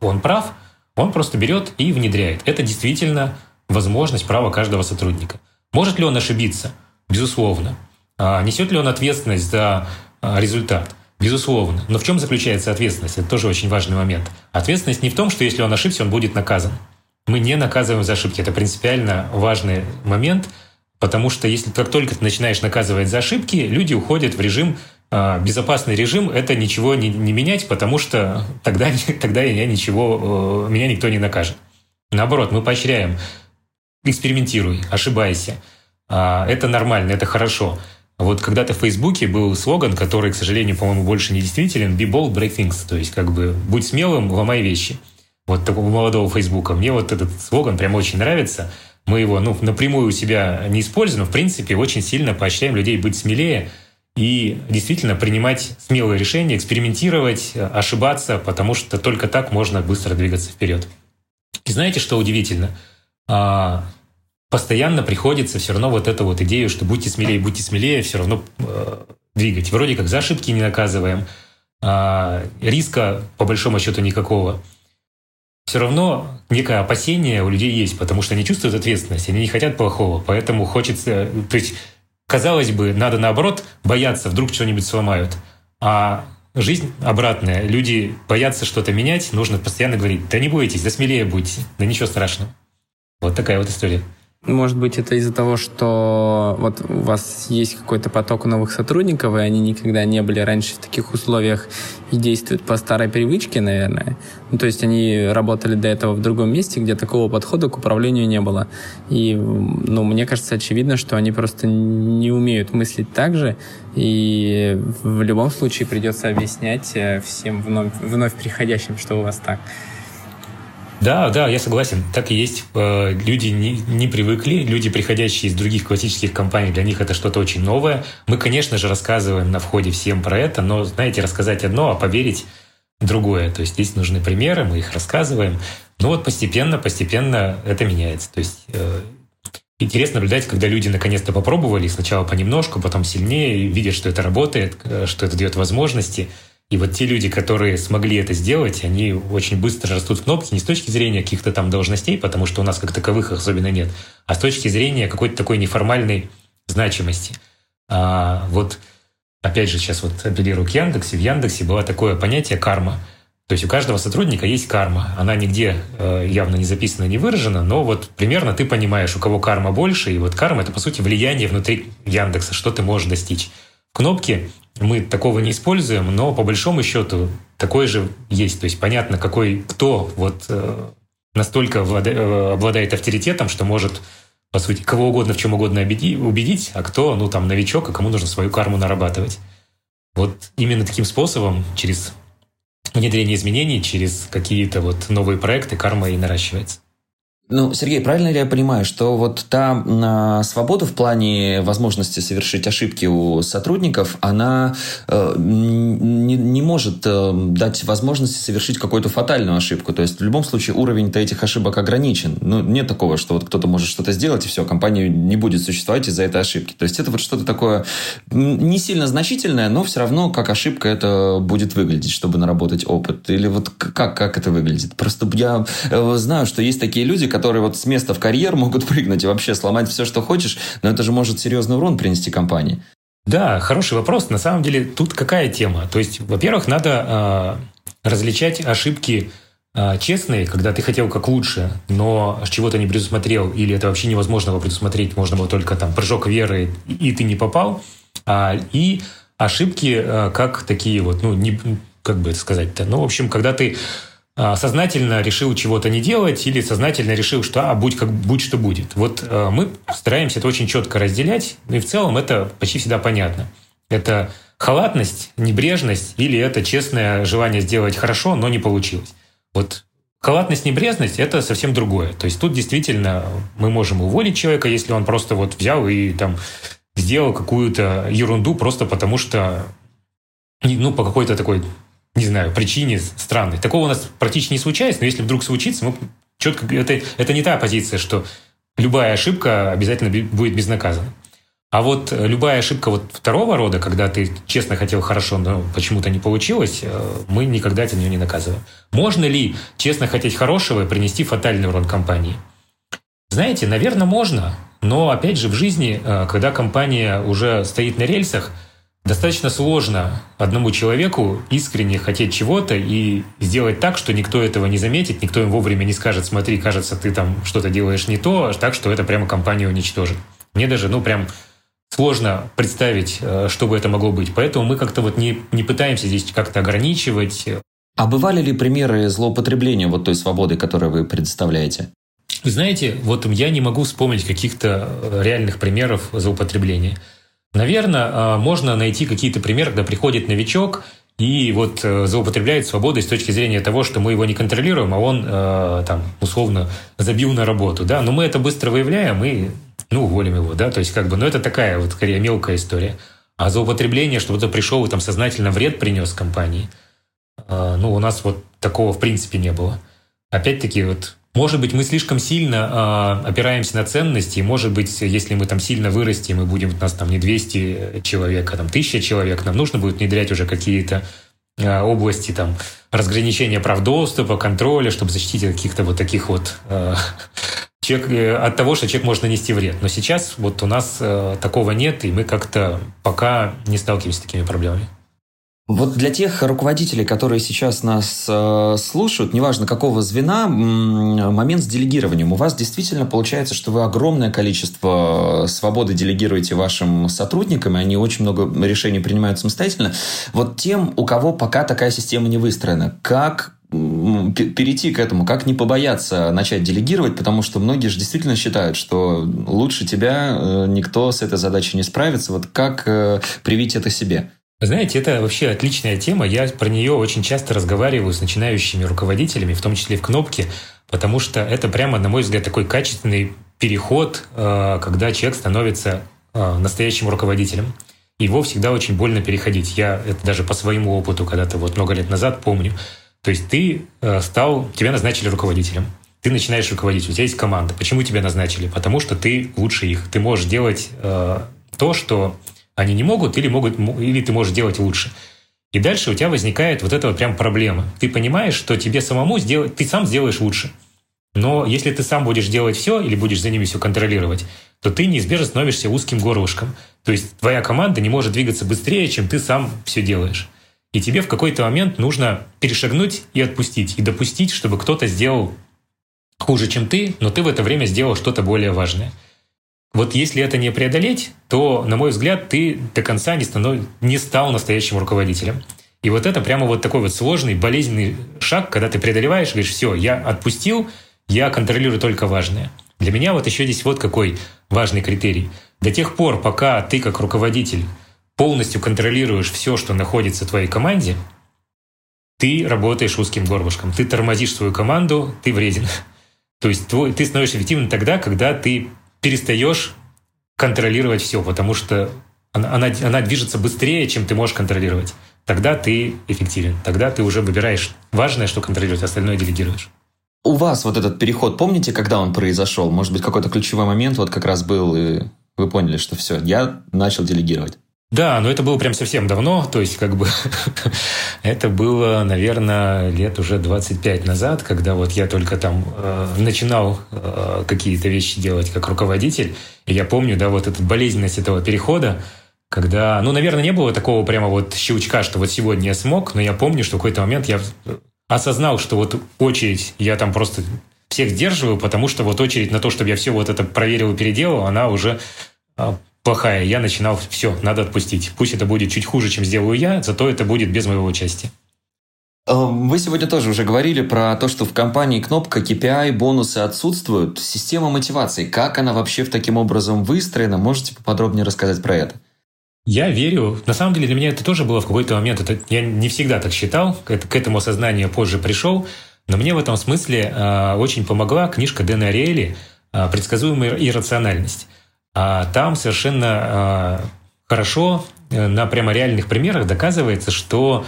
он прав, он просто берет и внедряет. Это действительно возможность, право каждого сотрудника. Может ли он ошибиться? Безусловно. Несет ли он ответственность за результат? Безусловно. Но в чем заключается ответственность? Это тоже очень важный момент. Ответственность не в том, что если он ошибся, он будет наказан. Мы не наказываем за ошибки. Это принципиально важный момент, потому что если как только ты начинаешь наказывать за ошибки, люди уходят в режим, безопасный режим, это ничего не менять, потому что тогда меня никто не накажет. Наоборот, мы поощряем. Экспериментируй, ошибайся. Это нормально, это хорошо. Вот когда-то в Фейсбуке был слоган, который, к сожалению, по-моему, больше не действителен: «Be bold, break things». То есть как бы «Будь смелым, ломай вещи». Вот такого молодого Фейсбука. Мне вот этот слоган прям очень нравится. Мы его, ну, напрямую у себя не используем, но, в принципе, очень сильно поощряем людей быть смелее и действительно принимать смелые решения, экспериментировать, ошибаться, потому что только так можно быстро двигаться вперед. И знаете, что удивительно? Постоянно приходится все равно вот эту вот идею, что будьте смелее, все равно двигать. Вроде как за ошибки не наказываем, риска по большому счету никакого. Все равно некое опасение у людей есть, потому что они чувствуют ответственность, они не хотят плохого, поэтому хочется... То есть, казалось бы, надо наоборот бояться, вдруг что-нибудь сломают. А жизнь обратная. Люди боятся что-то менять, нужно постоянно говорить: да не бойтесь, да смелее будьте, да ничего страшного. Вот такая вот история. Может быть, это из-за того, что вот у вас есть какой-то поток новых сотрудников, и они никогда не были раньше в таких условиях и действуют по старой привычке, наверное. Ну, то есть они работали до этого в другом месте, где такого подхода к управлению не было. И, ну, мне кажется, очевидно, что они просто не умеют мыслить так же, и в любом случае придется объяснять всем вновь приходящим, что у вас так. Да, я согласен, так и есть. Люди не привыкли, люди, приходящие из других классических компаний, для них это что-то очень новое. Мы, конечно же, рассказываем на входе всем про это, но, знаете, рассказать одно, а поверить другое. То есть здесь нужны примеры, мы их рассказываем. Но вот постепенно это меняется. То есть интересно наблюдать, когда люди наконец-то попробовали, сначала понемножку, потом сильнее, видят, что это работает, что это дает возможности. И вот те люди, которые смогли это сделать, они очень быстро растут в Кнопке не с точки зрения каких-то там должностей, потому что у нас как таковых особенно нет, а с точки зрения какой-то такой неформальной значимости. Вот опять же сейчас вот апеллирую к Яндексу. В Яндексе было такое понятие «карма». То есть у каждого сотрудника есть карма. Она нигде явно не записана, не выражена, но вот примерно ты понимаешь, у кого карма больше. И вот карма – это, по сути, влияние внутри Яндекса, что ты можешь достичь. В Кнопке мы такого не используем, но по большому счету такой же есть. То есть понятно, кто вот настолько обладает авторитетом, что может, по сути, кого угодно в чем угодно убедить, а кто, новичок, и кому нужно свою карму нарабатывать. Вот именно таким способом, через внедрение изменений, через какие-то вот новые проекты, карма и наращивается. Сергей, правильно ли я понимаю, что вот та свобода в плане возможности совершить ошибки у сотрудников, она не может дать возможности совершить какую-то фатальную ошибку? То есть в любом случае уровень-то этих ошибок ограничен. Нет такого, что вот кто-то может что-то сделать, и все, компания не будет существовать из-за этой ошибки. То есть это вот что-то такое не сильно значительное, но все равно как ошибка это будет выглядеть, чтобы наработать опыт. Или вот как это выглядит? Просто я знаю, что есть такие люди, которые вот с места в карьер могут прыгнуть и вообще сломать все, что хочешь, но это же может серьезный урон принести компании. Да, хороший вопрос. На самом деле тут какая тема? То есть, во-первых, надо различать ошибки честные, когда ты хотел как лучше, но чего-то не предусмотрел, или это вообще невозможно было предусмотреть, можно было только там прыжок веры, и ты не попал, и ошибки как такие вот, как бы это сказать-то? В общем, когда ты сознательно решил чего-то не делать или сознательно решил, что будь что будет. Вот мы стараемся это очень четко разделять, и в целом это почти всегда понятно. Это халатность, небрежность или это честное желание сделать хорошо, но не получилось. Вот халатность, небрежность – это совсем другое. То есть тут действительно мы можем уволить человека, если он просто вот взял и там сделал какую-то ерунду просто потому что, по какой-то такой причине странной. Такого у нас практически не случается, но если вдруг случится, мы четко это не та позиция, что любая ошибка обязательно будет безнаказана. А вот любая ошибка вот второго рода, когда ты честно хотел хорошо, но почему-то не получилось, мы никогда за нее не наказываем. Можно ли честно хотеть хорошего и принести фатальный урон компании? Знаете, наверное, можно, но опять же в жизни, когда компания уже стоит на рельсах, достаточно сложно одному человеку искренне хотеть чего-то и сделать так, что никто этого не заметит, никто им вовремя не скажет, смотри, кажется, ты там что-то делаешь не то, так что это прямо компанию уничтожит. Мне даже, прям сложно представить, что бы это могло быть. Поэтому мы как-то вот не пытаемся здесь как-то ограничивать. А бывали ли примеры злоупотребления вот той свободы, которую вы предоставляете? Вы знаете, вот я не могу вспомнить каких-то реальных примеров злоупотребления. Наверное, можно найти какие-то примеры, когда приходит новичок и вот злоупотребляет свободой с точки зрения того, что мы его не контролируем, а он там условно забил на работу, да, но мы это быстро выявляем и уволим его, да, то есть это такая вот скорее мелкая история. А злоупотребление, что кто-то пришел и там сознательно вред принес компании, у нас вот такого в принципе не было. Опять-таки вот может быть, мы слишком сильно опираемся на ценности, и, может быть, если мы там сильно вырастем, и будем, у нас там не 200 человек, а там 1000 человек, нам нужно будет внедрять уже какие-то области там разграничения прав доступа, контроля, чтобы защитить от каких-то вот таких вот от того, что человек может нанести вред. Но сейчас вот у нас такого нет, и мы как-то пока не сталкиваемся с такими проблемами. Вот для тех руководителей, которые сейчас нас слушают, неважно какого звена, момент с делегированием. У вас действительно получается, что вы огромное количество свободы делегируете вашим сотрудникам, и они очень много решений принимают самостоятельно. Вот тем, у кого пока такая система не выстроена, как перейти к этому, как не побояться начать делегировать, потому что многие же действительно считают, что лучше тебя никто с этой задачей не справится. Вот как привить это себе? Знаете, это вообще отличная тема. Я про нее очень часто разговариваю с начинающими руководителями, в том числе в Кнопке, Потому что это прямо, на мой взгляд, такой качественный переход, когда человек становится настоящим руководителем. Его всегда очень больно переходить. Я это даже по своему опыту когда-то вот много лет назад помню. То есть ты тебя назначили руководителем. Ты начинаешь руководить, у тебя есть команда. Почему тебя назначили? Потому что ты лучше их. Ты можешь делать то, что они не могут, или ты можешь делать лучше. И дальше у тебя возникает вот эта вот прям проблема. Ты понимаешь, что тебе самому ты сам сделаешь лучше. Но если ты сам будешь делать все или будешь за ними все контролировать, то ты неизбежно становишься узким горлышком. То есть твоя команда не может двигаться быстрее, чем ты сам все делаешь. И тебе в какой-то момент нужно перешагнуть и отпустить, и допустить, чтобы кто-то сделал хуже, чем ты, но ты в это время сделал что-то более важное. Вот если это не преодолеть, то, на мой взгляд, ты до конца не стал настоящим руководителем. И вот это прямо вот такой вот сложный, болезненный шаг, когда ты преодолеваешь, говоришь, все, я отпустил, я контролирую только важное. Для меня вот еще здесь вот какой важный критерий. До тех пор, пока ты как руководитель полностью контролируешь все, что находится в твоей команде, ты работаешь узким горлышком, ты тормозишь свою команду, ты вреден. То есть ты становишься эффективным тогда, когда ты перестаешь контролировать все, потому что она движется быстрее, чем ты можешь контролировать. Тогда ты эффективен, тогда ты уже выбираешь важное, что контролировать, остальное делегируешь. У вас вот этот переход, помните, когда он произошел? Может быть, какой-то ключевой момент вот как раз был, и вы поняли, что все, я начал делегировать. Да, но это было прям совсем давно, то есть это было, наверное, лет уже 25 назад, когда вот я только там начинал какие-то вещи делать как руководитель, и я помню, да, вот эту болезненность этого перехода, когда, наверное, не было такого прямо вот щелчка, что вот сегодня я смог, но я помню, что в какой-то момент я осознал, что вот очередь, я там просто всех сдерживаю, потому что вот очередь на то, чтобы я все вот это проверил и переделал, она уже... плохая, я начинал, все, надо отпустить. Пусть это будет чуть хуже, чем сделаю я, зато это будет без моего участия. Вы сегодня тоже уже говорили про то, что в компании «Кнопка» KPI, бонусы отсутствуют. Система мотивации, как она вообще таким образом выстроена? Можете поподробнее рассказать про это? Я верю. На самом деле для меня это тоже было в какой-то момент. Я не всегда так считал, к этому осознанию позже пришел. Но мне в этом смысле очень помогла книжка Дэна Ариэли «Предсказуемая иррациональность». А там совершенно хорошо на прямо реальных примерах доказывается, что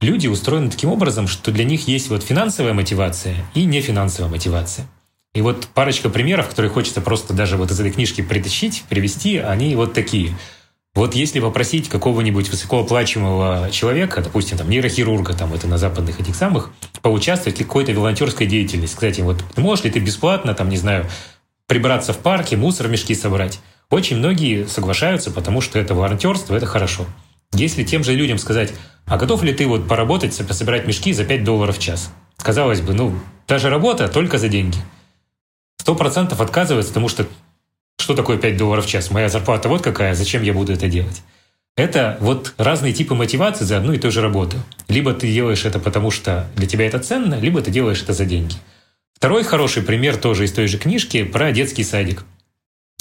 люди устроены таким образом, что для них есть вот финансовая мотивация и нефинансовая мотивация. И вот парочка примеров, которые хочется просто даже вот из этой книжки притащить, привести, они вот такие. Вот если попросить какого-нибудь высокооплачиваемого человека, допустим, там, нейрохирурга, там, это на западных этих самых, поучаствовать в какой-то волонтерской деятельности. Кстати, вот можешь ли ты бесплатно, там, не знаю, прибраться в парке, мусор в мешки собрать. Очень многие соглашаются, потому что это волонтерство, это хорошо. Если тем же людям сказать, а готов ли ты вот поработать, собирать мешки за $5 в час? Казалось бы, та же работа, только за деньги. 100% отказываются, потому что что такое $5 в час? Моя зарплата вот какая, зачем я буду это делать? Это вот разные типы мотивации за одну и ту же работу. Либо ты делаешь это, потому что для тебя это ценно, либо ты делаешь это за деньги. Второй хороший пример тоже из той же книжки про детский садик.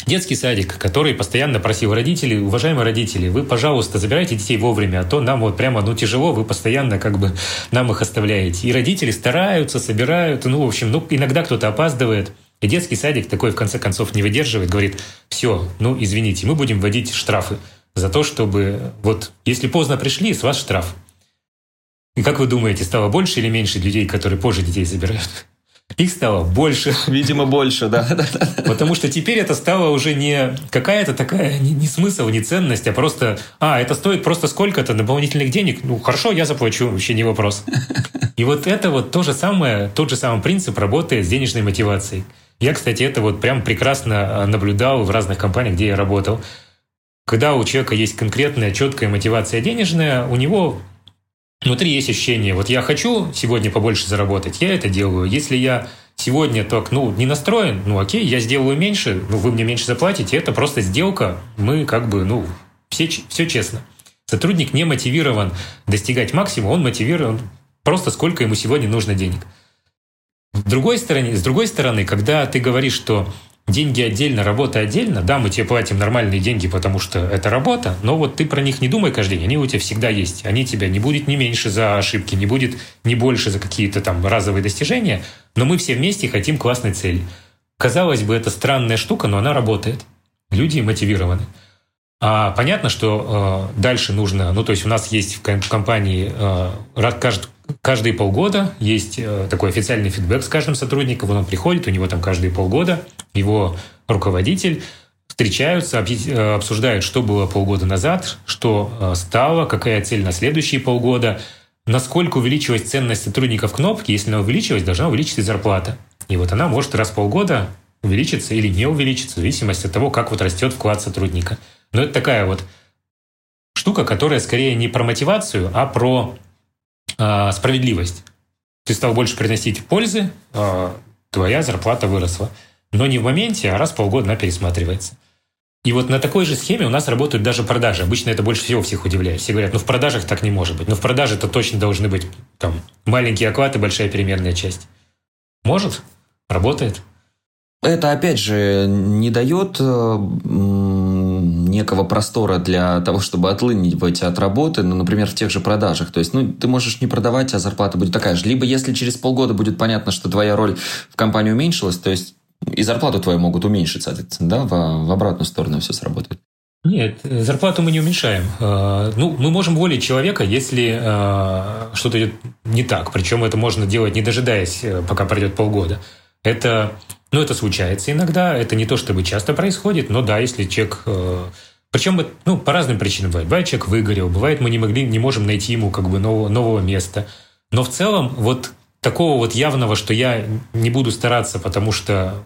Детский садик, который постоянно просил родителей, уважаемые родители, вы, пожалуйста, забирайте детей вовремя, а то нам вот прямо тяжело, вы постоянно нам их оставляете. И родители стараются, собирают, иногда кто-то опаздывает. И детский садик такой в конце концов не выдерживает, говорит, все, извините, мы будем вводить штрафы за то, чтобы если поздно пришли, с вас штраф. И как вы думаете, стало больше или меньше людей, которые позже детей забирают? Их стало больше. Видимо, больше, да. Потому что теперь это стало уже не какая-то такая, не смысл, не ценность, а просто, это стоит просто сколько-то дополнительных денег. Хорошо, я заплачу, вообще не вопрос. И вот это вот тот же самый принцип работает с денежной мотивацией. Я, кстати, это вот прям прекрасно наблюдал в разных компаниях, где я работал. Когда у человека есть конкретная, четкая мотивация денежная, у него... Внутри есть ощущение, вот я хочу сегодня побольше заработать, я это делаю. Если я сегодня так, не настроен, окей, я сделаю меньше, вы мне меньше заплатите, это просто сделка, мы все честно. Сотрудник не мотивирован достигать максимума, он мотивирован просто сколько ему сегодня нужно денег. С другой стороны, когда ты говоришь, что деньги отдельно, работа отдельно. Да, мы тебе платим нормальные деньги, потому что это работа, но вот ты про них не думай каждый день, они у тебя всегда есть. Они тебя не будет ни меньше за ошибки, не будет ни больше за какие-то там разовые достижения, но мы все вместе хотим классной цели. Казалось бы, это странная штука, но она работает. Люди мотивированы. А понятно, что дальше нужно... Ну, то есть у нас есть в компании каждые полгода есть такой официальный фидбэк с каждым сотрудником. Он приходит, у него там каждые полгода его руководитель встречаются, обсуждают, что было полгода назад, что стало, какая цель на следующие полгода, насколько увеличилась ценность сотрудников кнопки. Если она увеличилась, должна увеличиться и зарплата. И вот она может раз в полгода увеличиться или не увеличиться, в зависимости от того, как вот растет вклад сотрудника. Но это такая вот штука, которая скорее не про мотивацию, а про справедливость. Ты стал больше приносить пользы, твоя зарплата выросла. Но не в моменте, а раз в полгода она пересматривается. И вот на такой же схеме у нас работают даже продажи. Обычно это больше всего всех удивляет. Все говорят, ну в продажах так не может быть. Но в продаже-то точно должны быть там маленький оклад и большая переменная часть. Может, работает. Это, опять же, не дает некого простора для того, чтобы отлынивать от работы, ну, например, в тех же продажах. То есть, ну, ты можешь не продавать, а зарплата будет такая же. Либо если через полгода будет понятно, что твоя роль в компании уменьшилась, то есть и зарплату твою могут уменьшить, соответственно, да, в обратную сторону все сработает. Нет, зарплату мы не уменьшаем. Ну, мы можем уволить человека, если что-то идет не так. Причем это можно делать, не дожидаясь, пока пройдет полгода. Это случается иногда, это не то, чтобы часто происходит, но да, если человек... Причем, ну, по разным причинам бывает. Бывает, человек выгорел, бывает, мы не можем найти ему как бы нового места. Но в целом вот такого вот явного, что я не буду стараться, потому что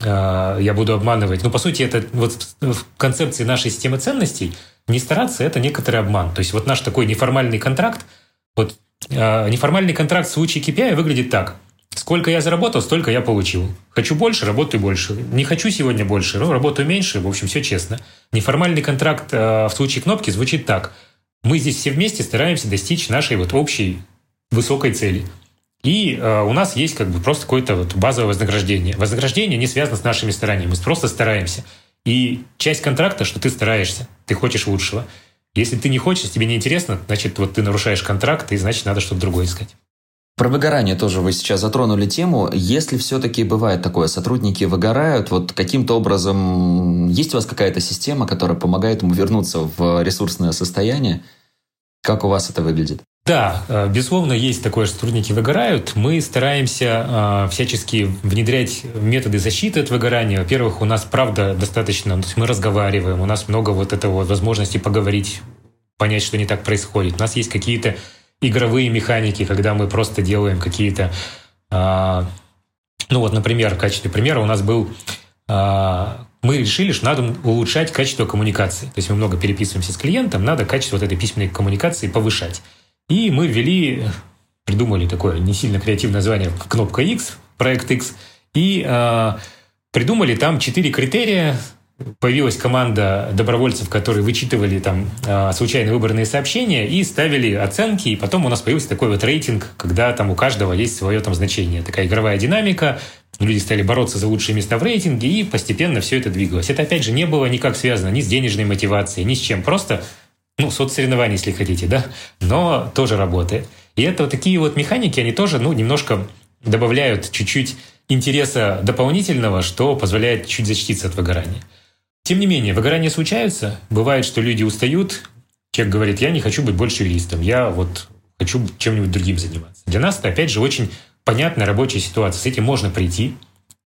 я буду обманывать. Ну, по сути, это вот в концепции нашей системы ценностей не стараться – это некоторый обман. То есть вот наш такой неформальный контракт, вот неформальный контракт в случае KPI выглядит так. Сколько я заработал, столько я получил. Хочу больше, работаю больше. Не хочу сегодня больше, но работаю меньше. В общем, все честно. Неформальный контракт в случае кнопки звучит так. Мы здесь все вместе стараемся достичь нашей вот общей высокой цели. И у нас есть как бы просто какое-то вот базовое вознаграждение. Вознаграждение не связано с нашими стараниями. Мы просто стараемся. И часть контракта, что ты стараешься, ты хочешь лучшего. Если ты не хочешь, тебе не интересно, значит, вот ты нарушаешь контракт, и значит, надо что-то другое искать. Про выгорание тоже вы сейчас затронули тему. Если все-таки бывает такое, сотрудники выгорают, вот каким-то образом есть у вас какая-то система, которая помогает ему вернуться в ресурсное состояние? Как у вас это выглядит? Да, безусловно, есть такое, что сотрудники выгорают. Мы стараемся всячески внедрять методы защиты от выгорания. Во-первых, у нас, правда, достаточно, то есть мы разговариваем, у нас много вот этого возможности поговорить, понять, что не так происходит. У нас есть какие-то игровые механики, когда мы просто делаем какие-то... Ну вот, например, в качестве примера у нас был... Мы решили, что надо улучшать качество коммуникации. То есть мы много переписываемся с клиентом, надо качество вот этой письменной коммуникации повышать. И мы придумали такое не сильно креативное название «Кнопка X», «Проект X», и придумали там 4 критерия. Появилась команда добровольцев, которые вычитывали там случайно выбранные сообщения и ставили оценки, и потом у нас появился такой вот рейтинг, когда там у каждого есть свое там значение. Такая игровая динамика, люди стали бороться за лучшие места в рейтинге, и постепенно все это двигалось. Это, опять же, не было никак связано ни с денежной мотивацией, ни с чем, просто, ну, соцсоревнования, если хотите, да, но тоже работает. И это вот такие вот механики, они тоже, ну, немножко добавляют чуть-чуть интереса дополнительного, что позволяет чуть защититься от выгорания. Тем не менее, выгорания случаются. Бывает, что люди устают. Человек говорит, я не хочу быть больше юристом. Я вот хочу чем-нибудь другим заниматься. Для нас это, опять же, очень понятная рабочая ситуация. С этим можно прийти.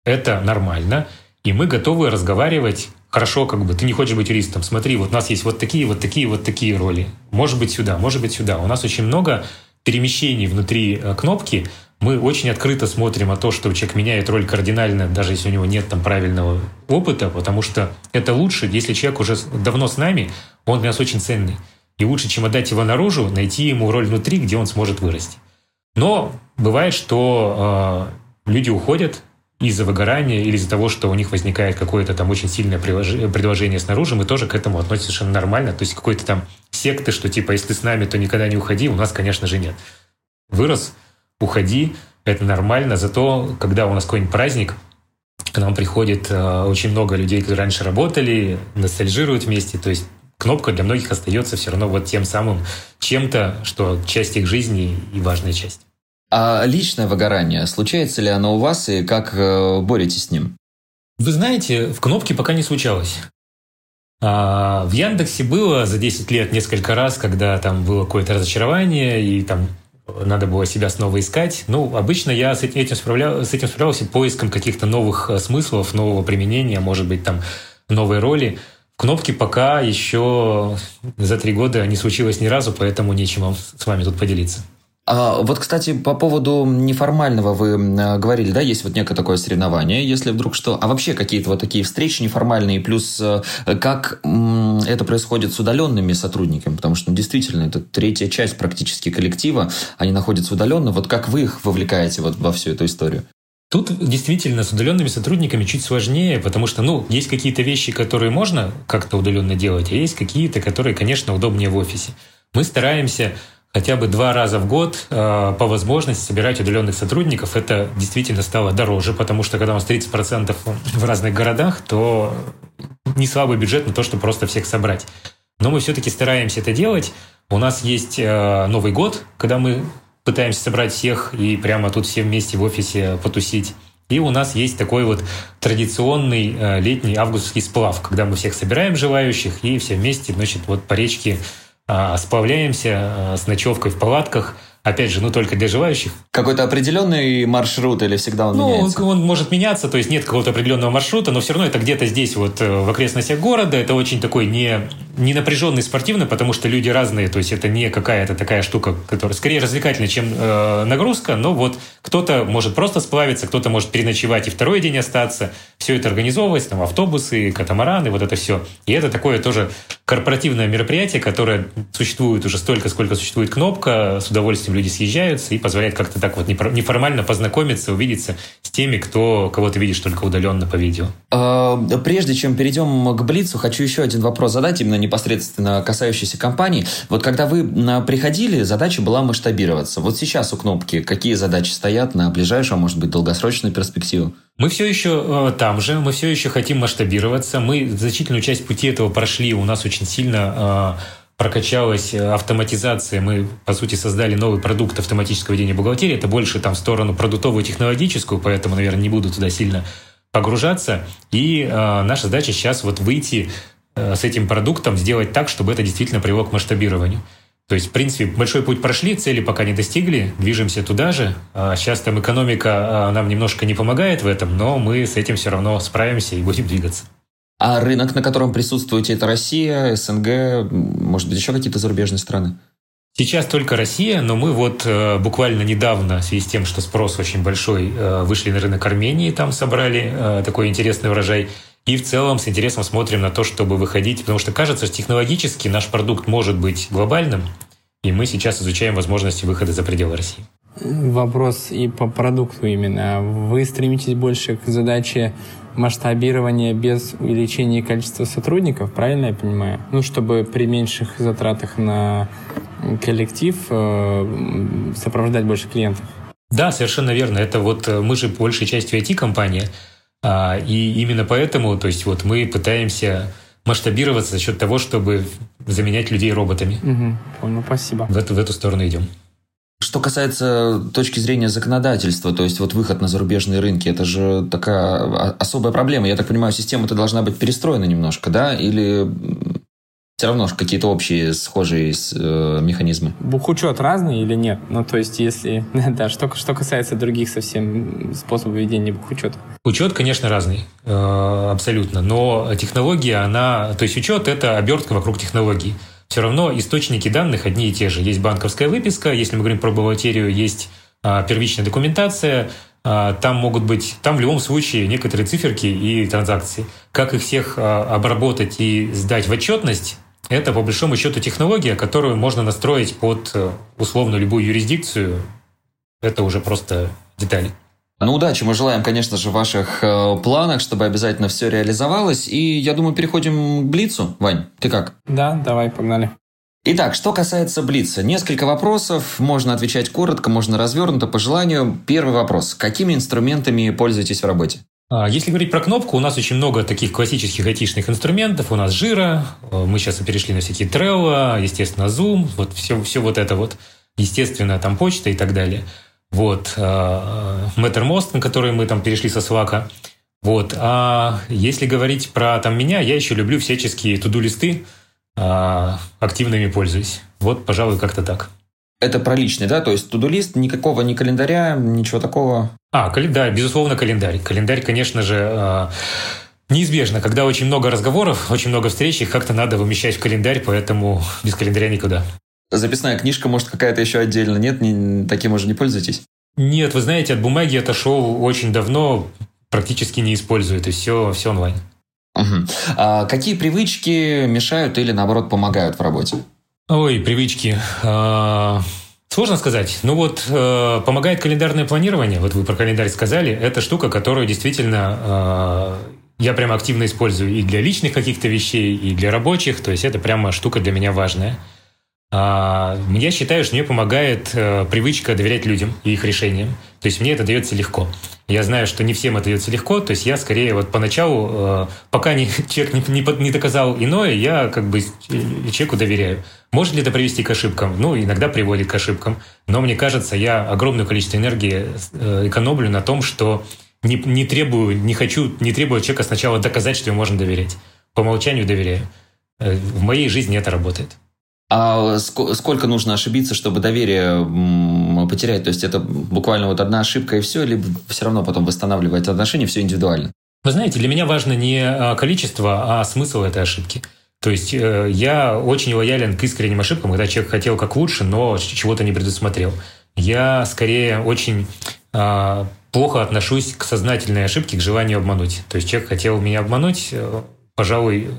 Это нормально. И мы готовы разговаривать. Хорошо, как бы, ты не хочешь быть юристом. Смотри, вот у нас есть вот такие роли. Может быть, сюда. У нас очень много перемещений внутри кнопки. Мы очень открыто смотрим на то, что человек меняет роль кардинально, даже если у него нет там правильного опыта, потому что это лучше, если человек уже давно с нами, он для нас очень ценный. И лучше, чем отдать его наружу, найти ему роль внутри, где он сможет вырасти. Но бывает, что люди уходят из-за выгорания или из-за того, что у них возникает какое-то там очень сильное предложение снаружи, мы тоже к этому относимся совершенно нормально. То есть какой-то там секты, что типа «если ты с нами, то никогда не уходи», у нас, конечно же, нет. Вырос — уходи, это нормально. Зато, когда у нас какой-нибудь праздник, К нам приходит очень много людей, которые раньше работали, ностальжируют вместе. То есть Кнопка для многих остается все равно вот тем самым чем-то, что часть их жизни и важная часть. А личное выгорание, случается ли оно у вас и как боретесь с ним? Вы знаете, в Кнопке пока не случалось. В Яндексе было за 10 лет несколько раз, когда там было какое-то разочарование, и там надо было себя снова искать. Ну, обычно я с этим справлялся поиском каких-то новых смыслов, нового применения, может быть, там новой роли. В Кнопке пока еще за 3 года не случилось ни разу, поэтому нечем вам с вами тут поделиться. А вот, кстати, по поводу неформального вы говорили, да, есть вот некое такое соревнование, если вдруг что. А вообще какие-то вот такие встречи неформальные, плюс как это происходит с удаленными сотрудниками, потому что, ну, действительно, это 3/4 практически коллектива, они находятся удаленно. Вот как вы их вовлекаете вот во всю эту историю? Тут действительно с удаленными сотрудниками чуть сложнее, потому что, ну, есть какие-то вещи, которые можно как-то удаленно делать, а есть какие-то, которые, конечно, удобнее в офисе. Мы стараемся хотя бы 2 раза в год по возможности собирать удаленных сотрудников. Это действительно стало дороже, потому что когда у нас 30% в разных городах, то не слабый бюджет на то, чтобы просто всех собрать. Но мы все-таки стараемся это делать. У нас есть Новый год, когда мы пытаемся собрать всех и прямо тут все вместе в офисе потусить. И у нас есть такой вот традиционный летний августовский сплав, когда мы всех собираем желающих и все вместе, значит, вот по речке сплавляемся с ночевкой в палатках. Опять же, ну, только для желающих. Какой-то определенный маршрут или всегда он меняется? Ну, он может меняться, то есть нет какого-то определенного маршрута, но все равно это где-то здесь, вот в окрестностях города. Это очень такой не напряженный спортивный, потому что люди разные, то есть это не какая-то такая штука, которая скорее развлекательная, чем нагрузка, но вот кто-то может просто сплавиться, кто-то может переночевать и второй день остаться. Все это организовывается, там автобусы, катамараны, вот это все. И это такое тоже корпоративное мероприятие, которое существует уже столько, сколько существует Кнопка, с удовольствием люди съезжаются и позволяет как-то так вот неформально познакомиться, увидеться с теми, кого ты видишь только удаленно по видео. Прежде чем перейдем к Блицу, хочу еще один вопрос задать, именно непосредственно касающийся компаний. Вот когда вы приходили, задача была масштабироваться. Вот сейчас у Кнопки какие задачи стоят на ближайшую, а может быть, долгосрочную перспективу? Мы все еще там же, мы все еще хотим масштабироваться. Мы значительную часть пути этого прошли. У нас очень сильно прокачалась автоматизация. Мы, по сути, создали новый продукт автоматического ведения бухгалтерии. Это больше там в сторону продуктовую, технологическую, поэтому, наверное, не буду туда сильно погружаться. И наша задача сейчас вот выйти с этим продуктом, сделать так, чтобы это действительно привело к масштабированию. То есть, в принципе, большой путь прошли, цели пока не достигли, движемся туда же. Сейчас там экономика нам немножко не помогает в этом, но мы с этим все равно справимся и будем двигаться. А рынок, на котором присутствуете, это Россия, СНГ, может быть, еще какие-то зарубежные страны? Сейчас только Россия, но мы вот буквально недавно, в связи с тем, что спрос очень большой, вышли на рынок Армении, там собрали такой интересный урожай. И в целом с интересом смотрим на то, чтобы выходить, потому что кажется, что технологически наш продукт может быть глобальным, и мы сейчас изучаем возможности выхода за пределы России. Вопрос и по продукту именно. Вы стремитесь больше к задаче масштабирование без увеличения количества сотрудников, правильно я понимаю? Ну, чтобы при меньших затратах на коллектив сопровождать больше клиентов. Да, совершенно верно. Это вот мы же большей частью IT-компания, и именно поэтому, то есть вот мы пытаемся масштабироваться за счет того, чтобы заменять людей роботами. Угу, понял, спасибо. В эту сторону идем. Что касается точки зрения законодательства, то есть вот выход на зарубежные рынки, это же такая особая проблема. Я так понимаю, система-то должна быть перестроена немножко, да? Или все равно какие-то общие схожие механизмы? Бухучет разный или нет? Ну, то есть, если... Да, что касается других совсем способов ведения бухучета. Учет, конечно, разный, абсолютно. Но технология, она... То есть, учет — это обертка вокруг технологии. Все равно источники данных одни и те же. Есть банковская выписка, если мы говорим про бухгалтерию, есть первичная документация, там могут быть, там в любом случае некоторые циферки и транзакции. Как их всех обработать и сдать в отчетность, это по большому счету технология, которую можно настроить под условно любую юрисдикцию. Это уже просто детали. Ну, удачи мы желаем, конечно же, в ваших планах, чтобы обязательно все реализовалось. И, я думаю, переходим к Блицу. Вань, ты как? Да, давай, погнали. Итак, что касается Блица. Несколько вопросов. Можно отвечать коротко, можно развернуто, по желанию. Первый вопрос. Какими инструментами пользуетесь в работе? Если говорить про кнопку, у нас очень много таких классических айтишных инструментов. У нас Жира, мы сейчас перешли на всякие Trello, естественно, Zoom, вот все вот это вот, естественно, там почта и так далее. Вот, Mattermost, на который мы там перешли со Slack'а. Вот, а если говорить про там меня, я еще люблю всяческие туду-листы, активными пользуюсь. Вот, пожалуй, как-то так. Это про личный, да? То есть туду-лист, никакого ни календаря, ничего такого? Календарь, безусловно, календарь. Календарь, конечно же, неизбежно. Когда очень много разговоров, очень много встреч, их как-то надо вымещать в календарь, поэтому без календаря никуда. Записная книжка, может, какая-то еще отдельно? Нет, таким уже не пользуетесь? Нет, вы знаете, от бумаги отошел очень давно, практически не использую. То есть все онлайн. Угу. А какие привычки мешают или, наоборот, помогают в работе? Ой, привычки. Сложно сказать. Ну вот, помогает календарное планирование. Вот вы про календарь сказали. Это штука, которую действительно я прямо активно использую и для личных каких-то вещей, и для рабочих. То есть это прямо штука для меня важная. Я считаю, что мне помогает привычка доверять людям и их решениям. То есть мне это дается легко. Я знаю, что не всем это дается легко. То есть я скорее вот поначалу, пока человек не доказал иное, я как бы человеку доверяю. Может ли это привести к ошибкам? Ну, иногда приводит к ошибкам. Но мне кажется, я огромное количество энергии экономлю на том, что не требую от человека сначала доказать, что ему можно доверять. По умолчанию доверяю. В моей жизни это работает. А сколько нужно ошибиться, чтобы доверие потерять? То есть это буквально вот одна ошибка и все, или все равно потом восстанавливать отношения, все индивидуально? Вы знаете, для меня важно не количество, а смысл этой ошибки. То есть я очень лоялен к искренним ошибкам, когда человек хотел как лучше, но чего-то не предусмотрел. Я скорее очень плохо отношусь к сознательной ошибке, к желанию обмануть. То есть человек хотел меня обмануть, пожалуй...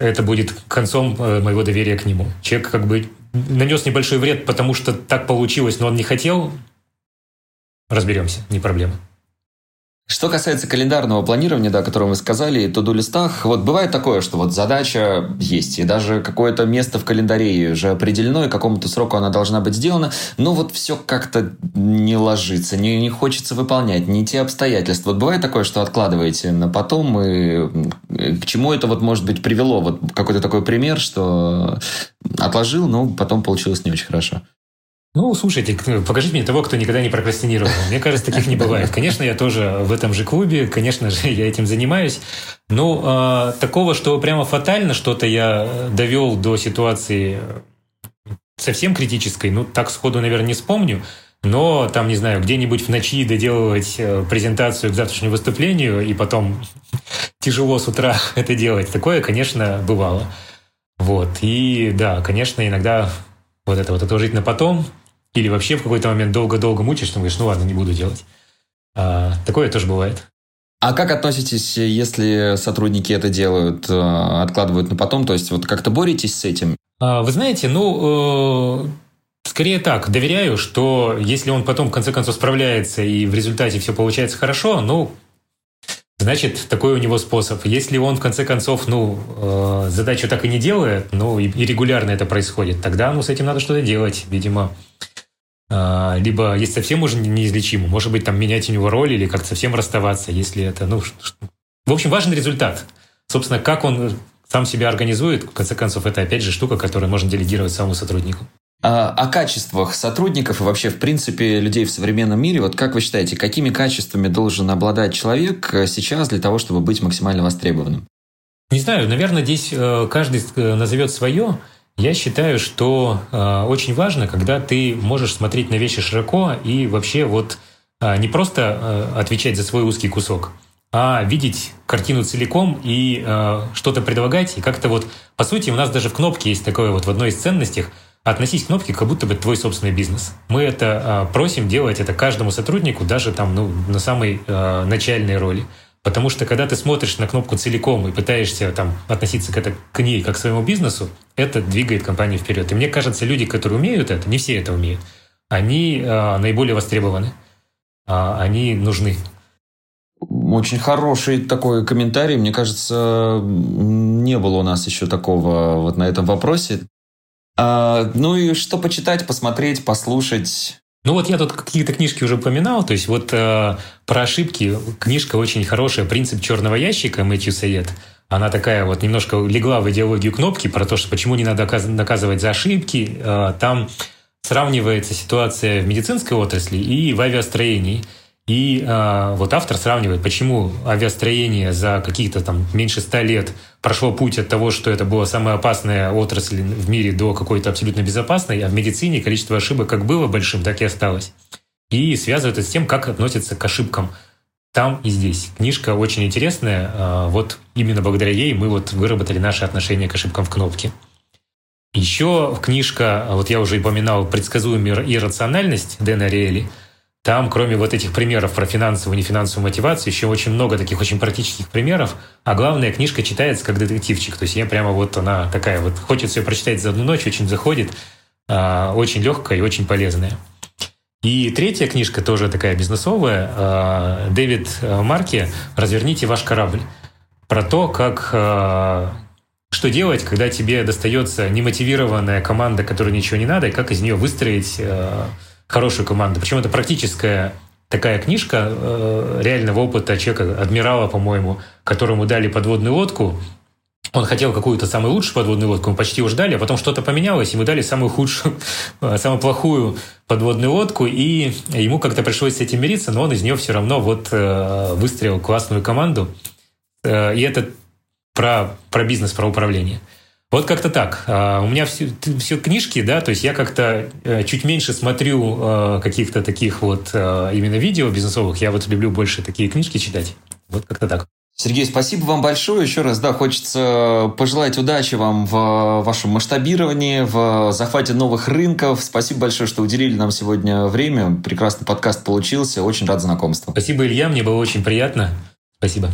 Это будет концом моего доверия к нему. Человек как бы нанес небольшой вред, потому что так получилось, но он не хотел. Разберемся, не проблема. Что касается календарного планирования, да, о котором вы сказали, и to-do-листах, вот бывает такое, что вот задача есть, и даже какое-то место в календаре уже определено, и к какому-то сроку она должна быть сделана, но вот все как-то не ложится, не хочется выполнять, не те обстоятельства. Вот бывает такое, что откладываете на потом, и к чему это вот может быть привело? Вот какой-то такой пример, что отложил, но потом получилось не очень хорошо. Ну, слушайте, покажите мне того, кто никогда не прокрастинировал. Мне кажется, таких не бывает. Конечно, я тоже в этом же клубе, конечно же, я этим занимаюсь. Но такого, что прямо фатально что-то я довел до ситуации совсем критической, ну, так сходу, наверное, не вспомню. Но там, не знаю, где-нибудь в ночи доделывать презентацию к завтрашнему выступлению и потом тяжело с утра это делать. Такое, конечно, бывало. Вот. И да, конечно, иногда вот отложить на потом. Или вообще в какой-то момент долго-долго мучаешься, говоришь, ну ладно, не буду делать. Такое тоже бывает. А как относитесь, если сотрудники это делают, откладывают на потом? То есть вот как-то боретесь с этим? Вы знаете, скорее так, доверяю, что если он потом в конце концов справляется и в результате все получается хорошо, значит, такой у него способ. Если он в конце концов задачу так и не делает, и регулярно это происходит, тогда с этим надо что-то делать, видимо. Либо если совсем уже неизлечимо, может быть, там менять у него роль или как-то совсем расставаться, если это... В общем, важен результат. Собственно, как он сам себя организует, в конце концов, это опять же штука, которую можно делегировать самому сотруднику. О качествах сотрудников и вообще, в принципе, людей в современном мире. Вот как вы считаете, какими качествами должен обладать человек сейчас для того, чтобы быть максимально востребованным? Не знаю, наверное, здесь каждый назовет свое. Я считаю, что очень важно, когда ты можешь смотреть на вещи широко и вообще не просто отвечать за свой узкий кусок, а видеть картину целиком и что-то предлагать. И как-то по сути, у нас даже в кнопке есть такое в одной из ценностей – относись к кнопке, как будто бы твой собственный бизнес. Мы это просим делать это каждому сотруднику, даже там, на самой начальной роли. Потому что, когда ты смотришь на кнопку целиком и пытаешься там относиться к ней как к своему бизнесу, это двигает компанию вперед. И мне кажется, люди, которые умеют это, не все это умеют, они наиболее востребованы, они нужны. Очень хороший такой комментарий. Мне кажется, не было у нас еще такого на этом вопросе. Ну и что почитать, посмотреть, послушать? Ну вот я тут какие-то книжки уже упоминал, то есть вот про ошибки книжка очень хорошая, «Принцип черного ящика» Мэттью Саед. Она такая вот немножко легла в идеологию кнопки про то, что почему не надо наказывать за ошибки. Там сравнивается ситуация в медицинской отрасли и в авиастроении. И вот автор сравнивает, почему авиастроение за какие-то там меньше 100 лет прошло путь от того, что это была самая опасная отрасль в мире, до какой-то абсолютно безопасной, а в медицине количество ошибок как было большим, так и осталось. И связывают это с тем, как относятся к ошибкам там и здесь. Книжка очень интересная, вот именно благодаря ей мы вот выработали наше отношение к ошибкам в кнопке. Еще книжка, вот я уже упоминал, «Предсказуемая иррациональность» Дэн Ариэли. Там, кроме вот этих примеров про финансовую и нефинансовую мотивацию, еще очень много таких очень практических примеров. А главное, книжка читается как детективчик. То есть я прямо вот она такая вот, хочется ее прочитать за одну ночь, очень заходит, очень легкая и очень полезная. И третья книжка, тоже такая бизнесовая, Дэвид Марки «Разверните ваш корабль». Про то, как... Что делать, когда тебе достается немотивированная команда, которой ничего не надо, и как из нее выстроить хорошую команду. Причем это практическая такая книжка реального опыта человека, адмирала, по-моему, которому дали подводную лодку. Он хотел какую-то самую лучшую подводную лодку, ему почти уже дали, а потом что-то поменялось, ему дали самую худшую, самую плохую подводную лодку, и ему как-то пришлось с этим мириться, но он из нее все равно вот выстроил классную команду. И это про бизнес, про управление. Вот как-то так. У меня все книжки, да, то есть я как-то чуть меньше смотрю каких-то таких вот именно видео бизнесовых. Я вот люблю больше такие книжки читать. Вот как-то так. Сергей, спасибо вам большое. Еще раз, да, хочется пожелать удачи вам в вашем масштабировании, в захвате новых рынков. Спасибо большое, что уделили нам сегодня время. Прекрасный подкаст получился. Очень рад знакомству. Спасибо, Илья. Мне было очень приятно. Спасибо.